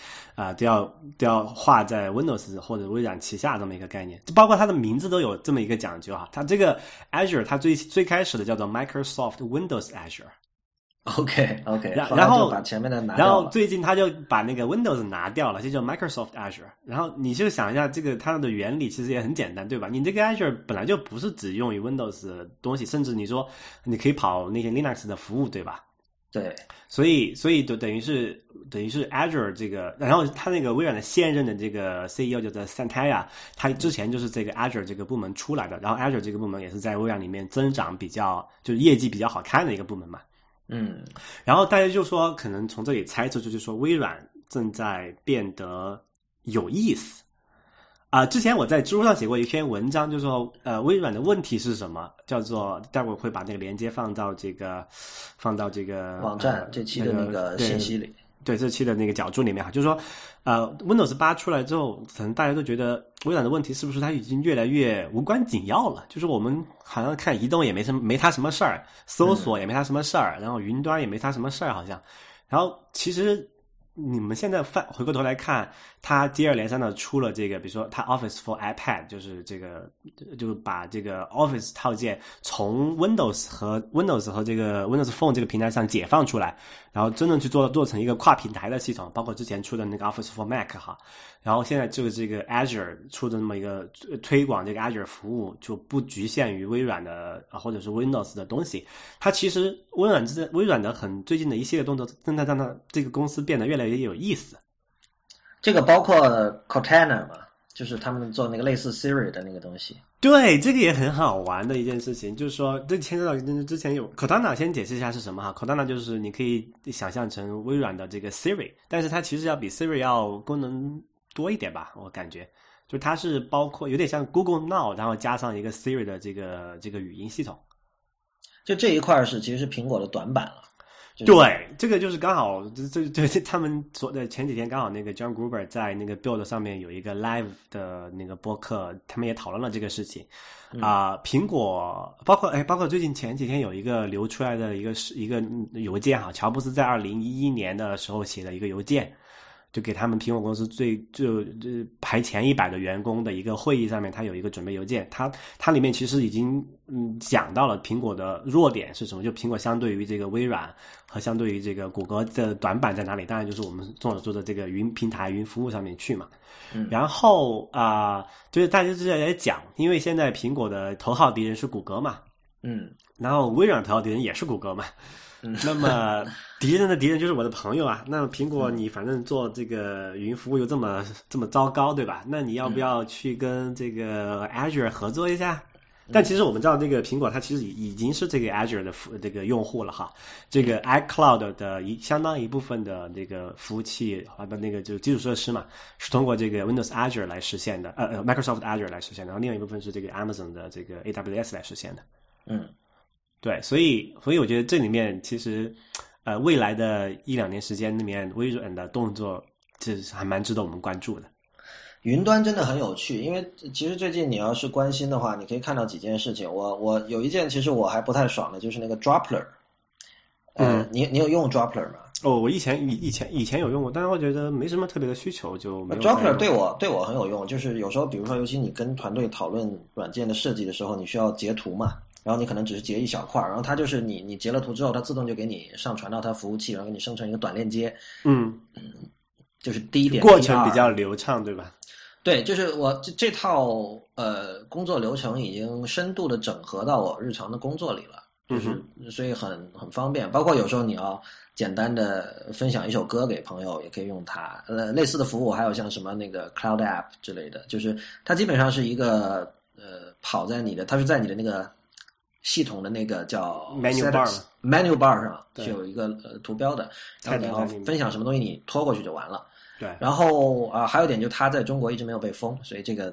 都要画在 Windows 或者微软旗下这么一个概念，包括它的名字都有这么一个讲究哈。它这个 Azure 它最开始的叫做 Microsoft Windows Azure。OK， 然后把前面的拿掉了，然后最近他就把那个 Windows 拿掉了，这叫 Microsoft Azure。 然后你就想一下，这个它的原理其实也很简单，对吧？你这个 Azure 本来就不是只用于 Windows 的东西，甚至你说你可以跑那些 Linux 的服务，对吧？对，所以就等于是 Azure 这个，然后他那个微软的现任的这个 CEO 叫做 Satya， 他之前就是这个 Azure 这个部门出来的，然后 Azure 这个部门也是在微软里面增长比较就是业绩比较好看的一个部门嘛。然后大家就说，可能从这里猜测就是说，微软正在变得有意思，之前我在知乎上写过一篇文章，就说微软的问题是什么，叫做待会儿会把那个链接放到这个网站这期的那个信息里。对这期的那个角注里面哈，就是说，Windows 8出来之后，可能大家都觉得微软的问题是不是它已经越来越无关紧要了？就是我们好像看移动也没它什么事儿，搜索也没它什么事儿，然后云端也没它什么事儿，好像。然后其实你们现在回过头来看，它接二连三的出了这个，比如说它 Office for iPad， 就是这个就是把这个 Office 套件从 Windows 和这个 Windows Phone 这个平台上解放出来。然后真正去做成一个跨平台的系统，包括之前出的那个 Office for Mac 哈，然后现在就是这个 Azure 出的那么一个推广，这个 Azure 服务就不局限于微软的或者是 Windows 的东西。它其实微软的很最近的一系列动作，正在让它这个公司变得越来越有意思。这个包括 Cortana 嘛，就是他们做那个类似 Siri 的那个东西。对，这个也很好玩的一件事情，就是说这牵涉到之前有 Cortana， 先解释一下是什么哈。Cortana 就是你可以想象成微软的这个 Siri， 但是它其实要比 Siri 要功能多一点吧，我感觉就它是包括有点像 Google Now， 然后加上一个 Siri 的这个语音系统。就这一块其实是苹果的短板了。对，这个就是刚好，这他们前几天刚好那个 John Gruber 在那个 Build 上面有一个 live 的那个播客，他们也讨论了这个事情啊、苹果包括最近前几天有一个流出来的一个邮件哈，乔布斯在2011年的时候写了一个邮件，就给他们苹果公司最排前100的员工的一个会议上面，他有一个准备邮件，它里面其实已经讲到了苹果的弱点是什么，就苹果相对于这个微软和相对于这个谷歌的短板在哪里，当然就是我们众所周知的这个云平台云服务上面去嘛。然后就是大家之前也讲，因为现在苹果的头号敌人是谷歌嘛，然后微软头号敌人也是谷歌嘛，那么敌人的敌人就是我的朋友啊，那么苹果你反正做这个云服务又这么糟糕，对吧？那你要不要去跟这个 Azure 合作一下？但其实我们知道这个苹果它其实已经是这个 Azure 的这个用户了哈，这个 iCloud 的相当一部分的这个服务器啊的那个就是基础设施嘛，是通过这个 Windows Azure 来实现的，Microsoft Azure 来实现的，然后另外一部分是这个 Amazon 的这个 AWS 来实现的。对，所以我觉得这里面其实，未来的1-2年时间里面，微软的动作这还蛮值得我们关注的。云端真的很有趣，因为其实最近你要是关心的话，你可以看到几件事情。我有一件其实我还不太爽的，就是那个 Droplr。你有用 Droplr 吗？哦，我以前有用过，但是我觉得没什么特别的需求，就没有。Droplr 对我很有用，就是有时候比如说，尤其你跟团队讨论软件的设计的时候，你需要截图嘛。然后你可能只是截一小块，然后它就是你截了图之后，它自动就给你上传到它服务器，然后给你生成一个短链接。就是第一点过程比较流畅，对吧？对，就是我这套工作流程已经深度的整合到我日常的工作里了，就是所以很方便。包括有时候你要简单的分享一首歌给朋友，也可以用它。类似的服务还有像什么那个 Cloud App 之类的，就是它基本上是一个它是在你的那个系统的那个叫 menu bar 上是有一个图标的，然后你要分享什么东西你拖过去就完了。对，然后还有一点就是它在中国一直没有被封，所以这个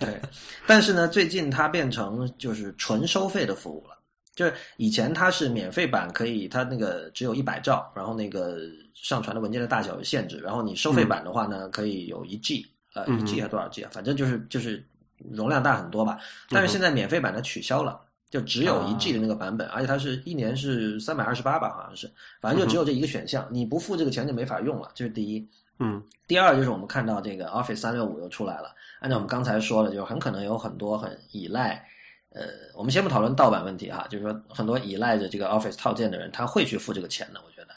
对，但是呢最近它变成就是纯收费的服务了，就是以前它是免费版，可以它那个只有100兆，然后那个上传的文件的大小有限制，然后你收费版的话呢可以有1G，1G 还多少 G 啊，反正就是容量大很多吧。但是现在免费版它取消了，就只有1G 的那个版本，而且它是1年是328吧，好像是，反正就只有这一个选项，你不付这个钱就没法用了，这是第一。第二就是我们看到这个 Office 365又出来了，按照我们刚才说的，就很可能有很多很依赖我们先不讨论盗版问题哈，就是说很多依赖着这个 Office 套件的人，他会去付这个钱的，我觉得。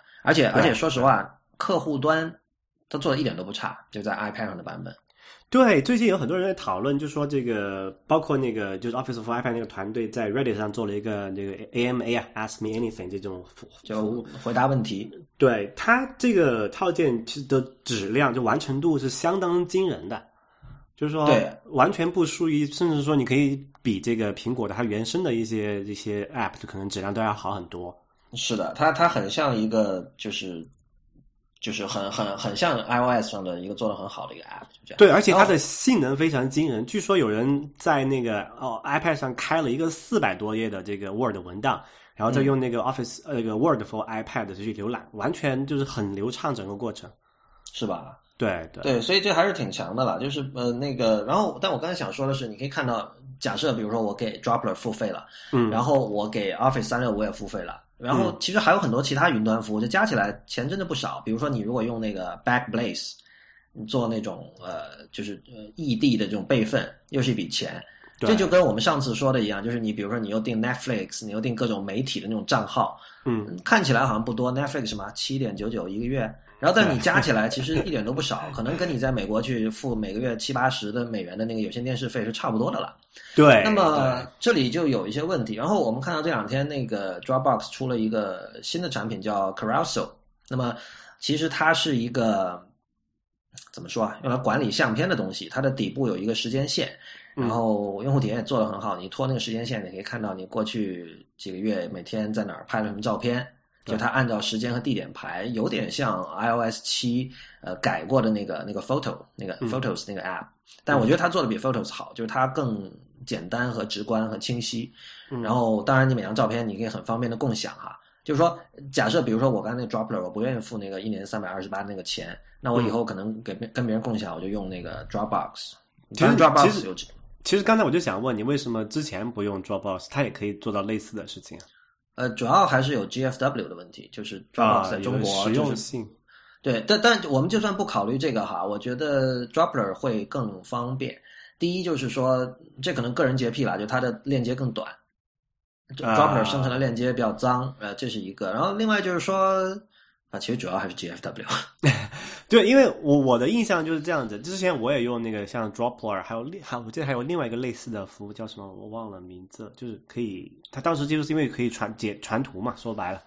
而且说实话，客户端他做的一点都不差，就在 iPad 上的版本。对，最近有很多人在讨论，就说这个包括那个就是 Office for iPad 那个团队在 Reddit 上做了一个那个 AMA 啊 ，Ask Me Anything 这种就回答问题。对，它这个套件的质量就完成度是相当惊人的，就是说完全不输于，甚至说你可以比这个苹果的它原生的一些 App 可能质量都要好很多。是的，它很像一个就是就是很像 iOS 上的一个做得很好的一个 app， 就这样。对，而且它的性能非常惊人。据说有人在那个iPad 上开了一个400多页的这个 Word 文档，然后再用那个 Office 那个 Word for iPad 去浏览，完全就是很流畅整个过程，是吧？对对对，所以这还是挺强的啦。就是那个，然后但我刚才想说的是，你可以看到，假设比如说我给 Droplr 付费了，然后我给 Office 365也付费了。然后其实还有很多其他云端服务，就加起来钱真的不少。比如说你如果用那个 Backblaze 做那种就是异地的这种备份，又是一笔钱。这就跟我们上次说的一样，就是你比如说你又订 Netflix， 你又订各种媒体的那种账号，看起来好像不多 ，Netflix 什么 7.99 一个月，然后但你加起来其实一点都不少，可能跟你在美国去付每个月$70-80的那个有线电视费是差不多的了。对，那么这里就有一些问题。然后我们看到这两天那个 Dropbox 出了一个新的产品叫 Carousel， 那么其实它是一个怎么说啊，用来管理相片的东西，它的底部有一个时间线。然后用户体验也做得很好，你拖那个时间线，你可以看到你过去几个月每天在哪儿拍了什么照片，就它按照时间和地点排，有点像 iOS 7改过的那个 Photo 那个 Photos 那个 app， 但我觉得它做的比 Photos 好，就是它更简单和直观和清晰。然后当然你每张照片你可以很方便的共享哈，就是说假设比如说我刚才那 Droplr 我不愿意付那个1年328那个钱，那我以后可能跟别人共享，我就用那个 Dropbox。 Dropbox 有其实刚才我就想问你，为什么之前不用 Dropbox， 它也可以做到类似的事情？主要还是有 GFW 的问题，就是 Dropbox 在中国实用性、就是、对，但我们就算不考虑这个哈，我觉得 Droplr 会更方便。第一就是说这可能个人洁癖啦，就它的链接更短， Droplr 生成的链接比较脏，这是一个。然后另外就是说其实主要还是 GFW。 对，因为我的印象就是这样子，之前我也用那个像 Droplr， 还有我记得还有另外一个类似的服务叫什么我忘了名字，就是可以，他当时就是因为可以传图嘛，说白了。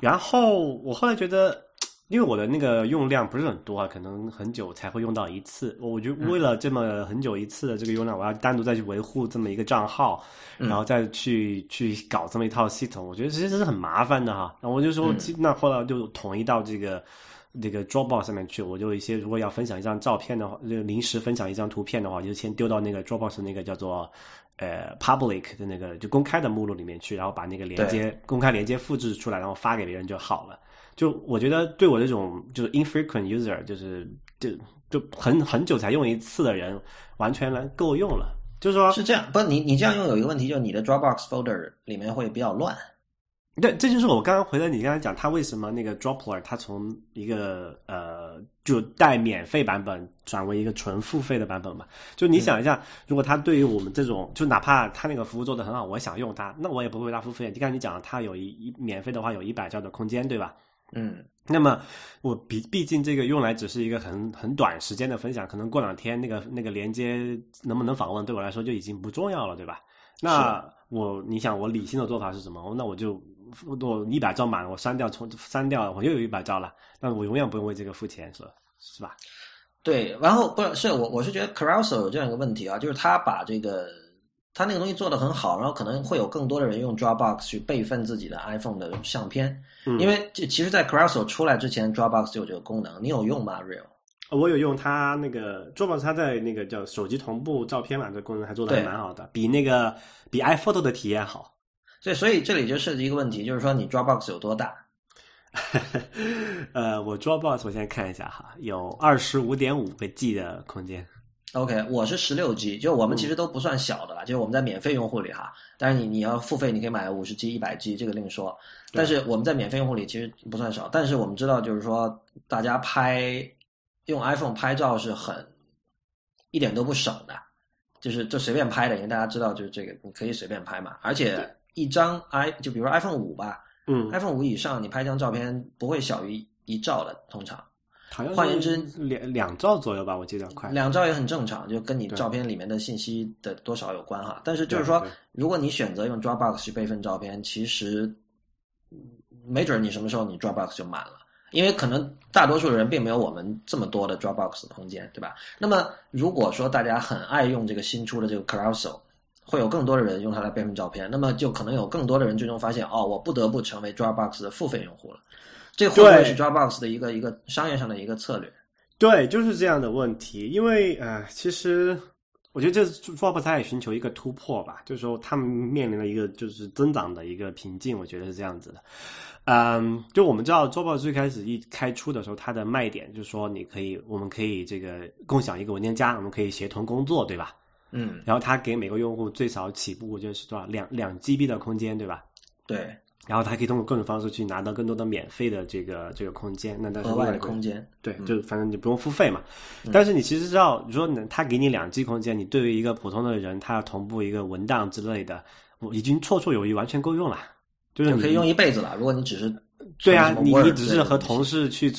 然后我后来觉得因为我的那个用量不是很多啊，可能很久才会用到一次，我觉得为了这么很久一次的这个用量，我要单独再去维护这么一个账号，然后再去搞这么一套系统，我觉得其实是很麻烦的哈。然后我就说那后来就统一到这个 Dropbox 上面去，我就一些如果要分享一张照片的话，就临时分享一张图片的话，就先丢到那个 Dropbox 那个叫做public 的那个就公开的目录里面去，然后把那个连接公开连接复制出来，然后发给别人就好了。就我觉得对我这种就是 infrequent user， 就很久才用一次的人，完全来够用了。就是说是这样，不，你这样用有一个问题，就是你的 Dropbox folder 里面会比较乱。对，这就是我刚刚回到你刚才讲，他为什么那个 Droplr 他从一个就带免费版本转为一个纯付费的版本吧。就你想一下，如果他对于我们这种，就哪怕他那个服务做得很好，我想用它，那我也不会为他付费。你看你讲他有免费的话有100兆的空间，对吧？那么我毕竟这个用来只是一个很短时间的分享，可能过两天那个连接能不能访问对我来说就已经不重要了，对吧？那你想我理性的做法是什么？那我就我100兆满，我删掉，我又有100兆了，那我永远不用为这个付钱，是吧？对，然后不是我是觉得 Carousel 有这样一个问题啊，就是他把这个。它那个东西做得很好，然后可能会有更多的人用 Dropbox 去备份自己的 iPhone 的相片，因为其实在 Carousel 出来之前 Dropbox 就有这个功能。你有用吗 Rio？ 我有用，它那个 Dropbox 它在那个叫手机同步照片嘛，这个功能还做得还蛮好的，比 iPhoto 的体验好。对，所以这里就涉及一个问题，就是说你 Dropbox 有多大？我 Dropbox 我先看一下哈，有 25.5 个 G 的空间。OK， 我是 16G， 就我们其实都不算小的啦，就是我们在免费用户里哈，但是你要付费你可以买 50G 100G 这个另说，但是我们在免费用户里其实不算少。但是我们知道就是说大家用 iPhone 拍照是一点都不省的，就是就随便拍的，因为大家知道就是这个你可以随便拍嘛，而且一张就比如说 iPhone 5吧，iPhone 5以上你拍一张照片不会小于1兆的，通常换言之两兆左右吧，我记得快2兆也很正常，就跟你照片里面的信息的多少有关哈。但是就是说如果你选择用 Dropbox 去备份照片，其实没准你什么时候你 Dropbox 就满了，因为可能大多数人并没有我们这么多的 Dropbox 的空间，对吧？那么如果说大家很爱用这个新出的这个 Carousel，会有更多的人用它来备份照片，那么就可能有更多的人最终发现，哦，我不得不成为 Dropbox 的付费用户了。这会不会是 Dropbox 的一个商业上的一个策略？对，就是这样的问题。因为其实我觉得这是 Dropbox 它也寻求一个突破吧，就是说他们面临了一个就是增长的一个瓶颈，我觉得是这样子的。就我们知道 Dropbox 最开始一开出的时候，它的卖点就是说我们可以这个共享一个文件夹，我们可以协同工作，对吧？嗯，然后它给每个用户最少起步就是多少2GB 的空间，对吧？对。然后它可以通过各种方式去拿到更多的免费的这个空间，那但是额外的空间，对，就反正你不用付费嘛。但是你其实知道，你说它给你2G 空间，你对于一个普通的人，他要同步一个文档之类的，已经绰绰有余，完全够用了，就是你可以用一辈子了。如果你只是对啊，你只是和同事去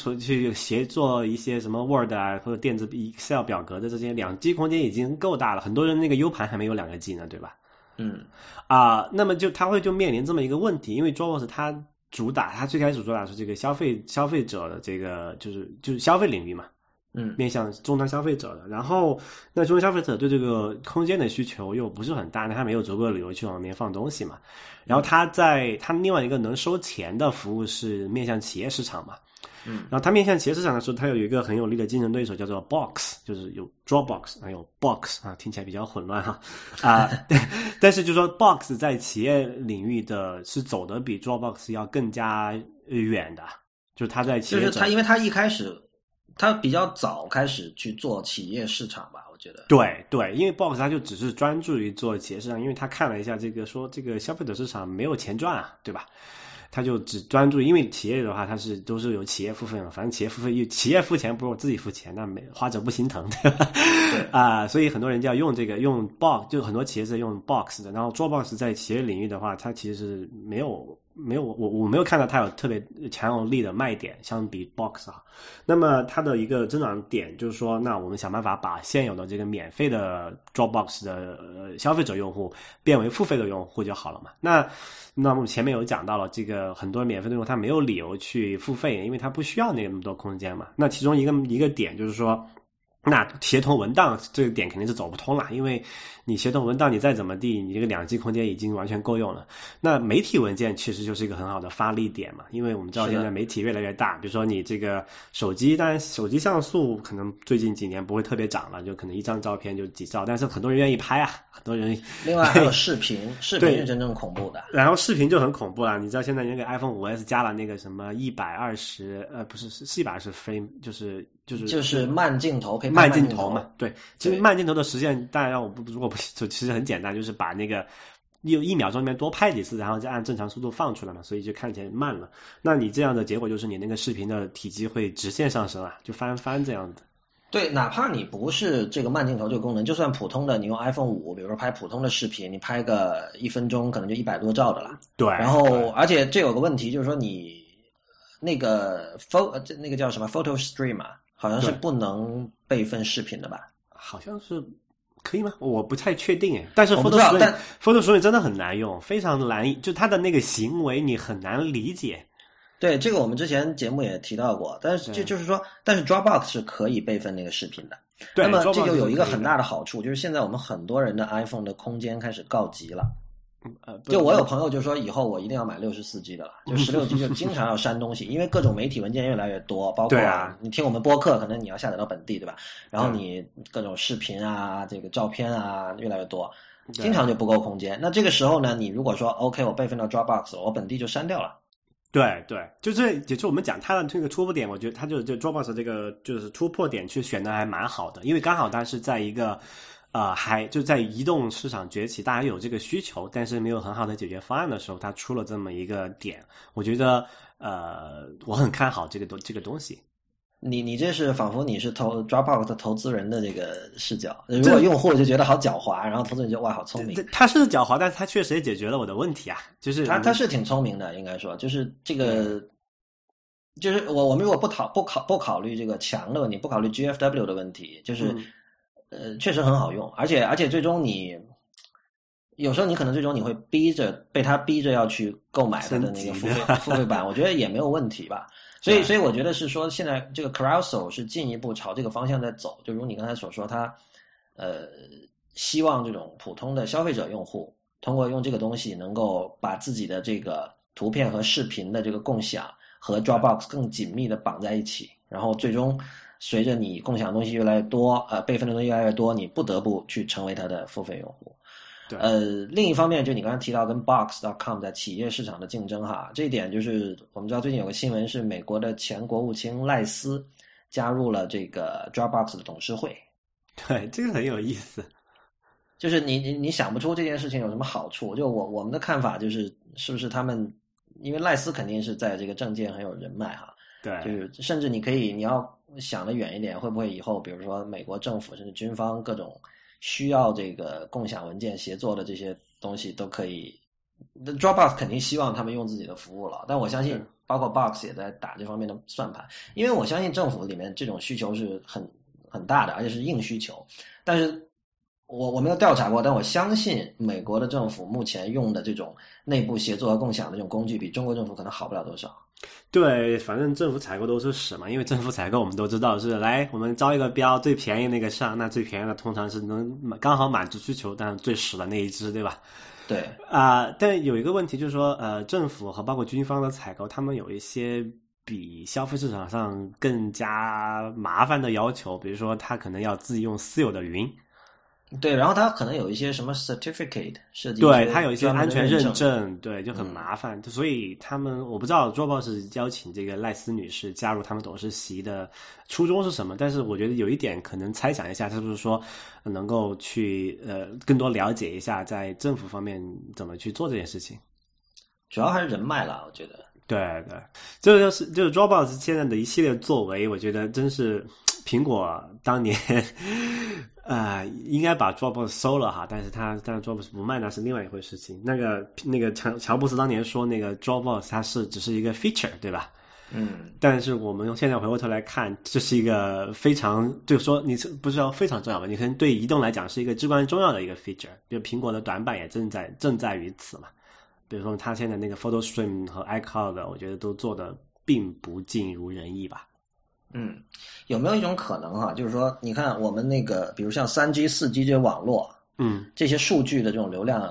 协作一些什么 Word 啊或者电子 Excel 表格的这些，2G 空间已经够大了，很多人那个 U 盘还没有2G 呢，对吧？嗯啊，那么就他会就面临这么一个问题，因为 Dropbox 它主打，它最开始主打是这个消费者的这个就是消费领域嘛，嗯，面向终端消费者的。然后那终端消费者对这个空间的需求又不是很大，那他没有足够的理由去往里面放东西嘛。然后他另外一个能收钱的服务是面向企业市场嘛，嗯，然后他面向企业市场的时候，他有一个很有力的竞争对手叫做 Box， 就是有 Dropbox 还有 Box 啊，听起来比较混乱哈啊，但是就说 Box 在企业领域的是走的比 Dropbox 要更加远的，就是他在企业就是他，因为他一开始。他比较早开始去做企业市场吧，我觉得。对对，因为 Box 他就只是专注于做企业市场，因为他看了一下这个说这个消费者市场没有钱赚啊，对吧？他就只专注，因为企业的话它是都是有企业付费嘛，反正企业付费，企业付钱不如自己付钱，那没花者不心疼，对吧？对啊，所以很多人就要用这个用 Box， 就很多企业是用 Box 的，然后 Dropbox 在企业领域的话，它其实没有我没有看到它有特别强有力的卖点，相比 Box 啊。那么它的一个增长点就是说，那我们想办法把现有的这个免费的 Dropbox 的消费者用户变为付费的用户就好了嘛。那我们前面有讲到了，这个很多免费的用户他没有理由去付费，因为他不需要那么多空间嘛。那其中一个点就是说，那协同文档这个点肯定是走不通了，因为你协同文档你再怎么地，你这个2G 空间已经完全够用了。那媒体文件其实就是一个很好的发力点嘛，因为我们知道现在媒体越来越大，比如说你这个手机，当然手机像素可能最近几年不会特别涨了，就可能一张照片就几兆，但是很多人愿意拍啊，很多人。另外还有视频，视频是真正恐怖的。然后视频就很恐怖了，你知道现在那个 iPhone 5S 加了那个什么120不是120 frame， 就是慢镜头配慢镜头嘛，对，其实慢镜头的实现，当然如果不就其实很简单，就是把那个1秒钟里面多拍几次，然后再按正常速度放出来嘛，所以就看起来慢了。那你这样的结果就是你那个视频的体积会直线上升啊，就翻这样子。对，哪怕你不是这个慢镜头这个功能，就算普通的你用 iPhone 5，比如说拍普通的视频，你拍个1分钟可能就100多兆的了。对。然后，而且这有个问题就是说你那个叫什么 Photo Stream 啊，好像是不能备份视频的吧？好像是。可以吗？我不太确定诶，但是 Photoshop 真的很难用，非常难，就它的那个行为你很难理解。对，这个我们之前节目也提到过，但是就是说，但是 Dropbox 是可以备份那个视频的。对，那么这就有一个很大的好处，就是现在我们很多人的 iPhone 的空间开始告急了。就我有朋友就说以后我一定要买 64G 的了，就 16G 就经常要删东西，因为各种媒体文件越来越多，包括你听我们播客可能你要下载到本地，对吧？然后你各种视频啊，这个照片啊越来越多，经常就不够空间。那这个时候呢，你如果说 OK 我备份到 Dropbox， 我本地就删掉了。对对，就是我们讲它的这个突破点，我觉得它就 Dropbox 这个就是突破点去选的还蛮好的，因为刚好它是在一个还就在移动市场崛起，大家有这个需求，但是没有很好的解决方案的时候，它出了这么一个点，我觉得我很看好这个东西。你这是仿佛你是Dropbox 投资人的这个视角，如果用户就觉得好狡猾，然后投资人就哇好聪明。他是狡猾，但是他确实也解决了我的问题啊，就是他是挺聪明的，应该说就是这个。就是我们如果不考虑这个强的问题，不考虑 GFW 的问题，就是。确实很好用，而且最终你有时候你可能最终你会被他逼着要去购买它的那个付费版，我觉得也没有问题吧。所以我觉得是说现在这个 Carousel 是进一步朝这个方向在走，就如你刚才所说，它希望这种普通的消费者用户通过用这个东西能够把自己的这个图片和视频的这个共享和 Dropbox 更紧密的绑在一起，然后最终随着你共享的东西越来越多，备份的东西越来越多，你不得不去成为它的付费用户。另一方面，就你刚才提到跟 Box.com 在企业市场的竞争哈，这一点就是我们知道最近有个新闻是美国的前国务卿赖斯加入了这个 Dropbox 的董事会。对，这个很有意思。就是你想不出这件事情有什么好处，就我们的看法就是是不是他们，因为赖斯肯定是在这个政界很有人脉哈。对，就是甚至你要想得远一点，会不会以后比如说美国政府甚至军方各种需要这个共享文件协作的这些东西都可以， Dropbox 肯定希望他们用自己的服务了，但我相信包括 Box 也在打这方面的算盘，因为我相信政府里面这种需求是很大的，而且是硬需求。但是我没有调查过，但我相信美国的政府目前用的这种内部协作和共享的这种工具比中国政府可能好不了多少。对，反正政府采购都是屎嘛，因为政府采购我们都知道是来我们招一个标最便宜那个上，那最便宜的通常是能刚好满足需求，但是最屎的那一只，对吧？对啊、但有一个问题就是说，政府和包括军方的采购，他们有一些比消费市场上更加麻烦的要求，比如说他可能要自己用私有的云。对，然后它可能有一些什么 certificate 设计，对，它有一些安全认证，对，就很麻烦。所以他们我不知道 Dropbox 邀请这个赖斯女士加入他们董事席的初衷是什么，但是我觉得有一点可能猜想一下，是不是说能够去更多了解一下在政府方面怎么去做这件事情，主要还是人脉啦，我觉得。对对，这就是 Dropbox 现在的一系列作为，我觉得真是苹果当年应该把 Dropbox 收了哈，但是 Dropbox 不卖那是另外一回事情。那个乔布斯当年说那个 Dropbox 它只是一个 feature， 对吧？嗯。但是我们现在回过头来看，这是一个非常就是说你不是要非常重要吧？你可能对移动来讲是一个至关重要的一个 feature， 比如苹果的短板也正在于此嘛。比如说它现在那个 Photo Stream 和 iCloud， 我觉得都做的并不尽如人意吧。嗯，有没有一种可能哈，就是说你看我们那个比如像 3G 4G 这些网络，这些数据的这种流量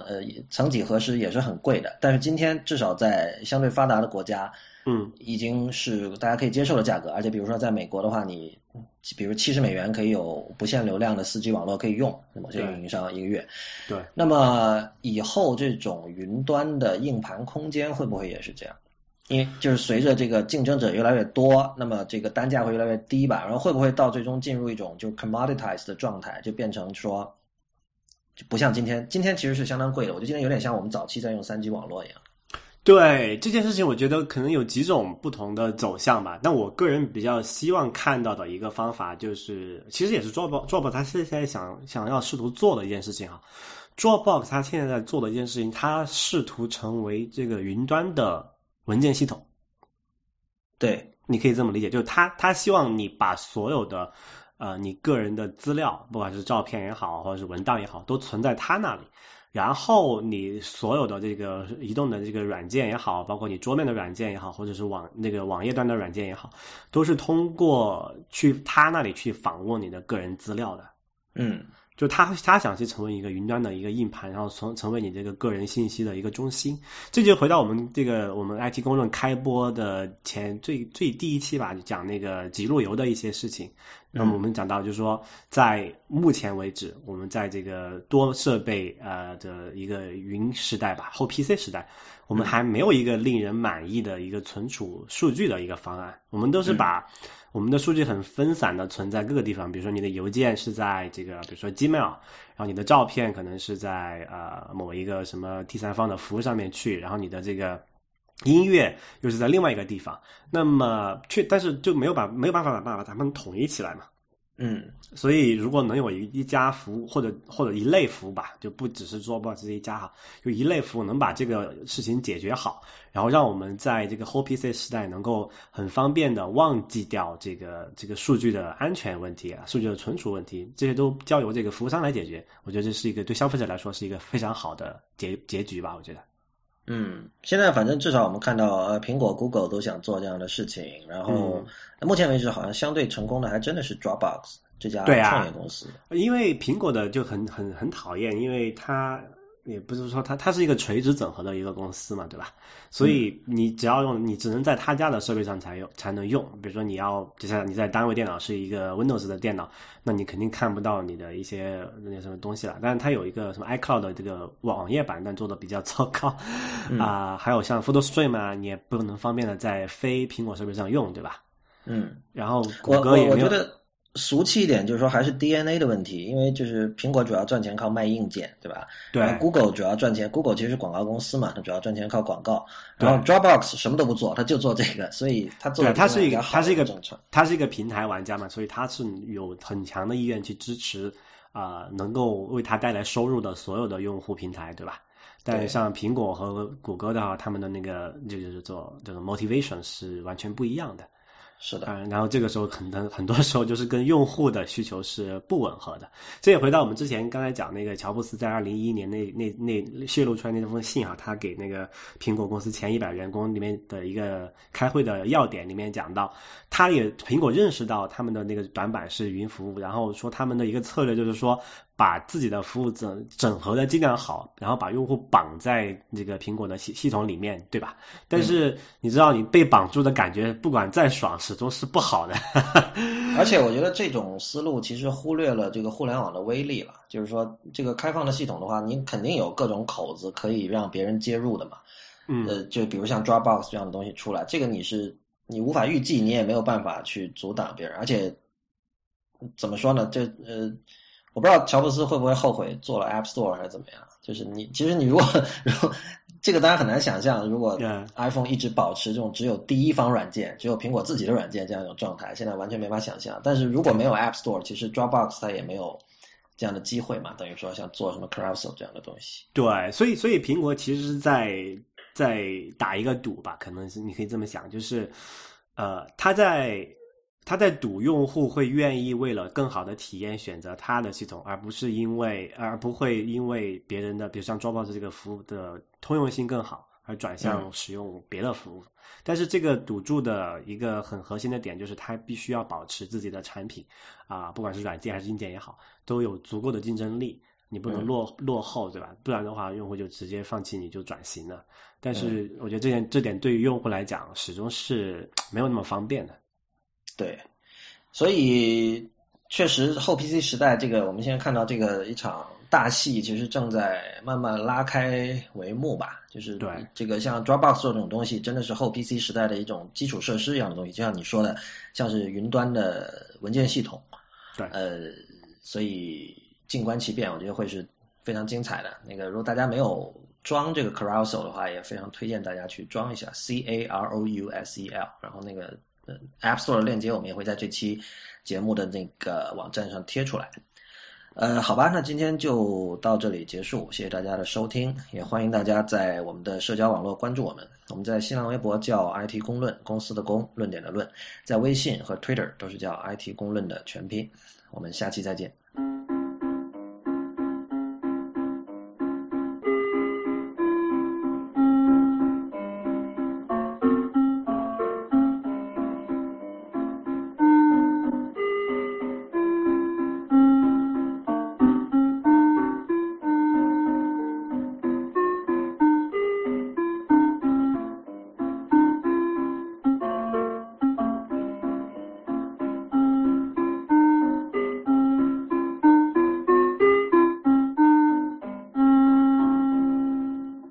曾几何时也是很贵的，但是今天至少在相对发达的国家已经是大家可以接受的价格，而且比如说在美国的话，你比如$70可以有不限流量的 4G 网络可以用，某些运营商一个月。对，那么以后这种云端的硬盘空间会不会也是这样？因为就是随着这个竞争者越来越多，那么这个单价会越来越低吧，然后会不会到最终进入一种就 commoditized 的状态，就变成说就不像今天其实是相当贵的，我觉得今天有点像我们早期在用 3G 网络一样。对，这件事情我觉得可能有几种不同的走向吧，但我个人比较希望看到的一个方法就是其实也是 Dropbox 他现在想要试图做的一件事情哈。Dropbox 他现在在做的一件事情，他试图成为这个云端的文件系统，对，你可以这么理解，就是他希望你把所有的你个人的资料，不管是照片也好，或者是文档也好，都存在他那里，然后你所有的这个移动的这个软件也好，包括你桌面的软件也好，或者是网页端的软件也好，都是通过去他那里去访问你的个人资料的。嗯，就他想去成为一个云端的一个硬盘，然后成为你这个个人信息的一个中心。这就回到我们 IT 公论开播的最第一期吧，就讲那个极路由的一些事情。那么我们讲到就是说，在目前为止，我们在这个多设备的一个云时代吧，后 PC 时代，我们还没有一个令人满意的一个存储数据的一个方案。我们都是把我们的数据很分散的存在各个地方，比如说你的邮件是在这个，比如说 Gmail， 然后你的照片可能是在某一个什么第三方的服务上面去，然后你的这个音乐又是在另外一个地方，那么但是就没有办法把它们统一起来嘛。嗯，所以如果能有一家服务或者一类服务吧，就不只是做 Dropbox 这一家哈，就一类服务能把这个事情解决好，然后让我们在这个后 PC 时代能够很方便的忘记掉这个数据的安全问题啊，数据的存储问题，这些都交由这个服务商来解决。我觉得这是一个对消费者来说是一个非常好的结局吧，我觉得。现在反正至少我们看到苹果 Google 都想做这样的事情，然后目前为止好像相对成功的还真的是 Dropbox 这家创业公司。对啊，因为苹果的就很讨厌，因为它也不是说它是一个垂直整合的一个公司嘛，对吧？所以你只要用，你只能在他家的设备上才能用。比如说你要，就像你在单位电脑是一个 Windows 的电脑，那你肯定看不到你的一些那些什么东西了。但是它有一个什么 iCloud 的这个网页版，但做的比较糟糕还有像 PhotoStream 啊，你也不能方便的在非苹果设备上用，对吧？然后谷歌也没有。我觉得俗气一点就是说还是 DNA 的问题，因为就是苹果主要赚钱靠卖硬件，对吧？对。然后 Google 主要赚钱， Google 其实是广告公司嘛，它主要赚钱靠广告。然后 Dropbox 什么都不做，它就做这个，所以它做的它是一个平台玩家嘛，所以它是有很强的意愿去支持能够为它带来收入的所有的用户平台，对吧？但像苹果和谷歌的话，他们的那个就是做这个 motivation 是完全不一样的。是的，然后这个时候很多时候就是跟用户的需求是不吻合的。这也回到我们之前刚才讲那个乔布斯在2011年那泄露出来那封信啊，他给那个苹果公司前100员工里面的一个开会的要点里面讲到，苹果认识到他们的那个短板是云服务，然后说他们的一个策略就是说把自己的服务整合的尽量好，然后把用户绑在这个苹果的系统里面，对吧？但是你知道你被绑住的感觉不管再爽始终是不好的而且我觉得这种思路其实忽略了这个互联网的威力了，就是说这个开放的系统的话，你肯定有各种口子可以让别人接入的嘛。就比如像 Dropbox 这样的东西出来，这个你无法预计，你也没有办法去阻挡别人。而且怎么说呢，我不知道乔布斯会不会后悔做了 App Store 还是怎么样，就是其实你如果这个大家很难想象，如果 iPhone 一直保持这种只有第一方软件，只有苹果自己的软件这样一种状态，现在完全没法想象。但是如果没有 App Store， 其实 Dropbox 它也没有这样的机会嘛，等于说像做什么 Carousel 这样的东西。对，所以苹果其实是在打一个赌吧，可能是你可以这么想，就是他在赌用户会愿意为了更好的体验选择他的系统，而不会因为别人的，比如像 Dropbox 这个服务的通用性更好而转向使用别的服务。但是这个赌注的一个很核心的点就是它必须要保持自己的产品不管是软件还是硬件也好，都有足够的竞争力，你不能落后，对吧？不然的话用户就直接放弃你就转型了。但是我觉得这点对于用户来讲始终是没有那么方便的。对，所以确实后 PC 时代，这个我们现在看到这个一场大戏，其实正在慢慢拉开帷幕吧。就是这个像 Dropbox 这种东西，真的是后 PC 时代的一种基础设施一样的东西，就像你说的，像是云端的文件系统。对，所以静观其变，我觉得会是非常精彩的。那个如果大家没有装这个 Carousel 的话，也非常推荐大家去装一下 Carousel， 然后那个App Store 的链接我们也会在这期节目的那个网站上贴出来。好吧，那今天就到这里结束，谢谢大家的收听，也欢迎大家在我们的社交网络关注我们。我们在新浪微博叫 IT 公论，公司的公，论点的论，在微信和 Twitter 都是叫 IT 公论的全拼。我们下期再见。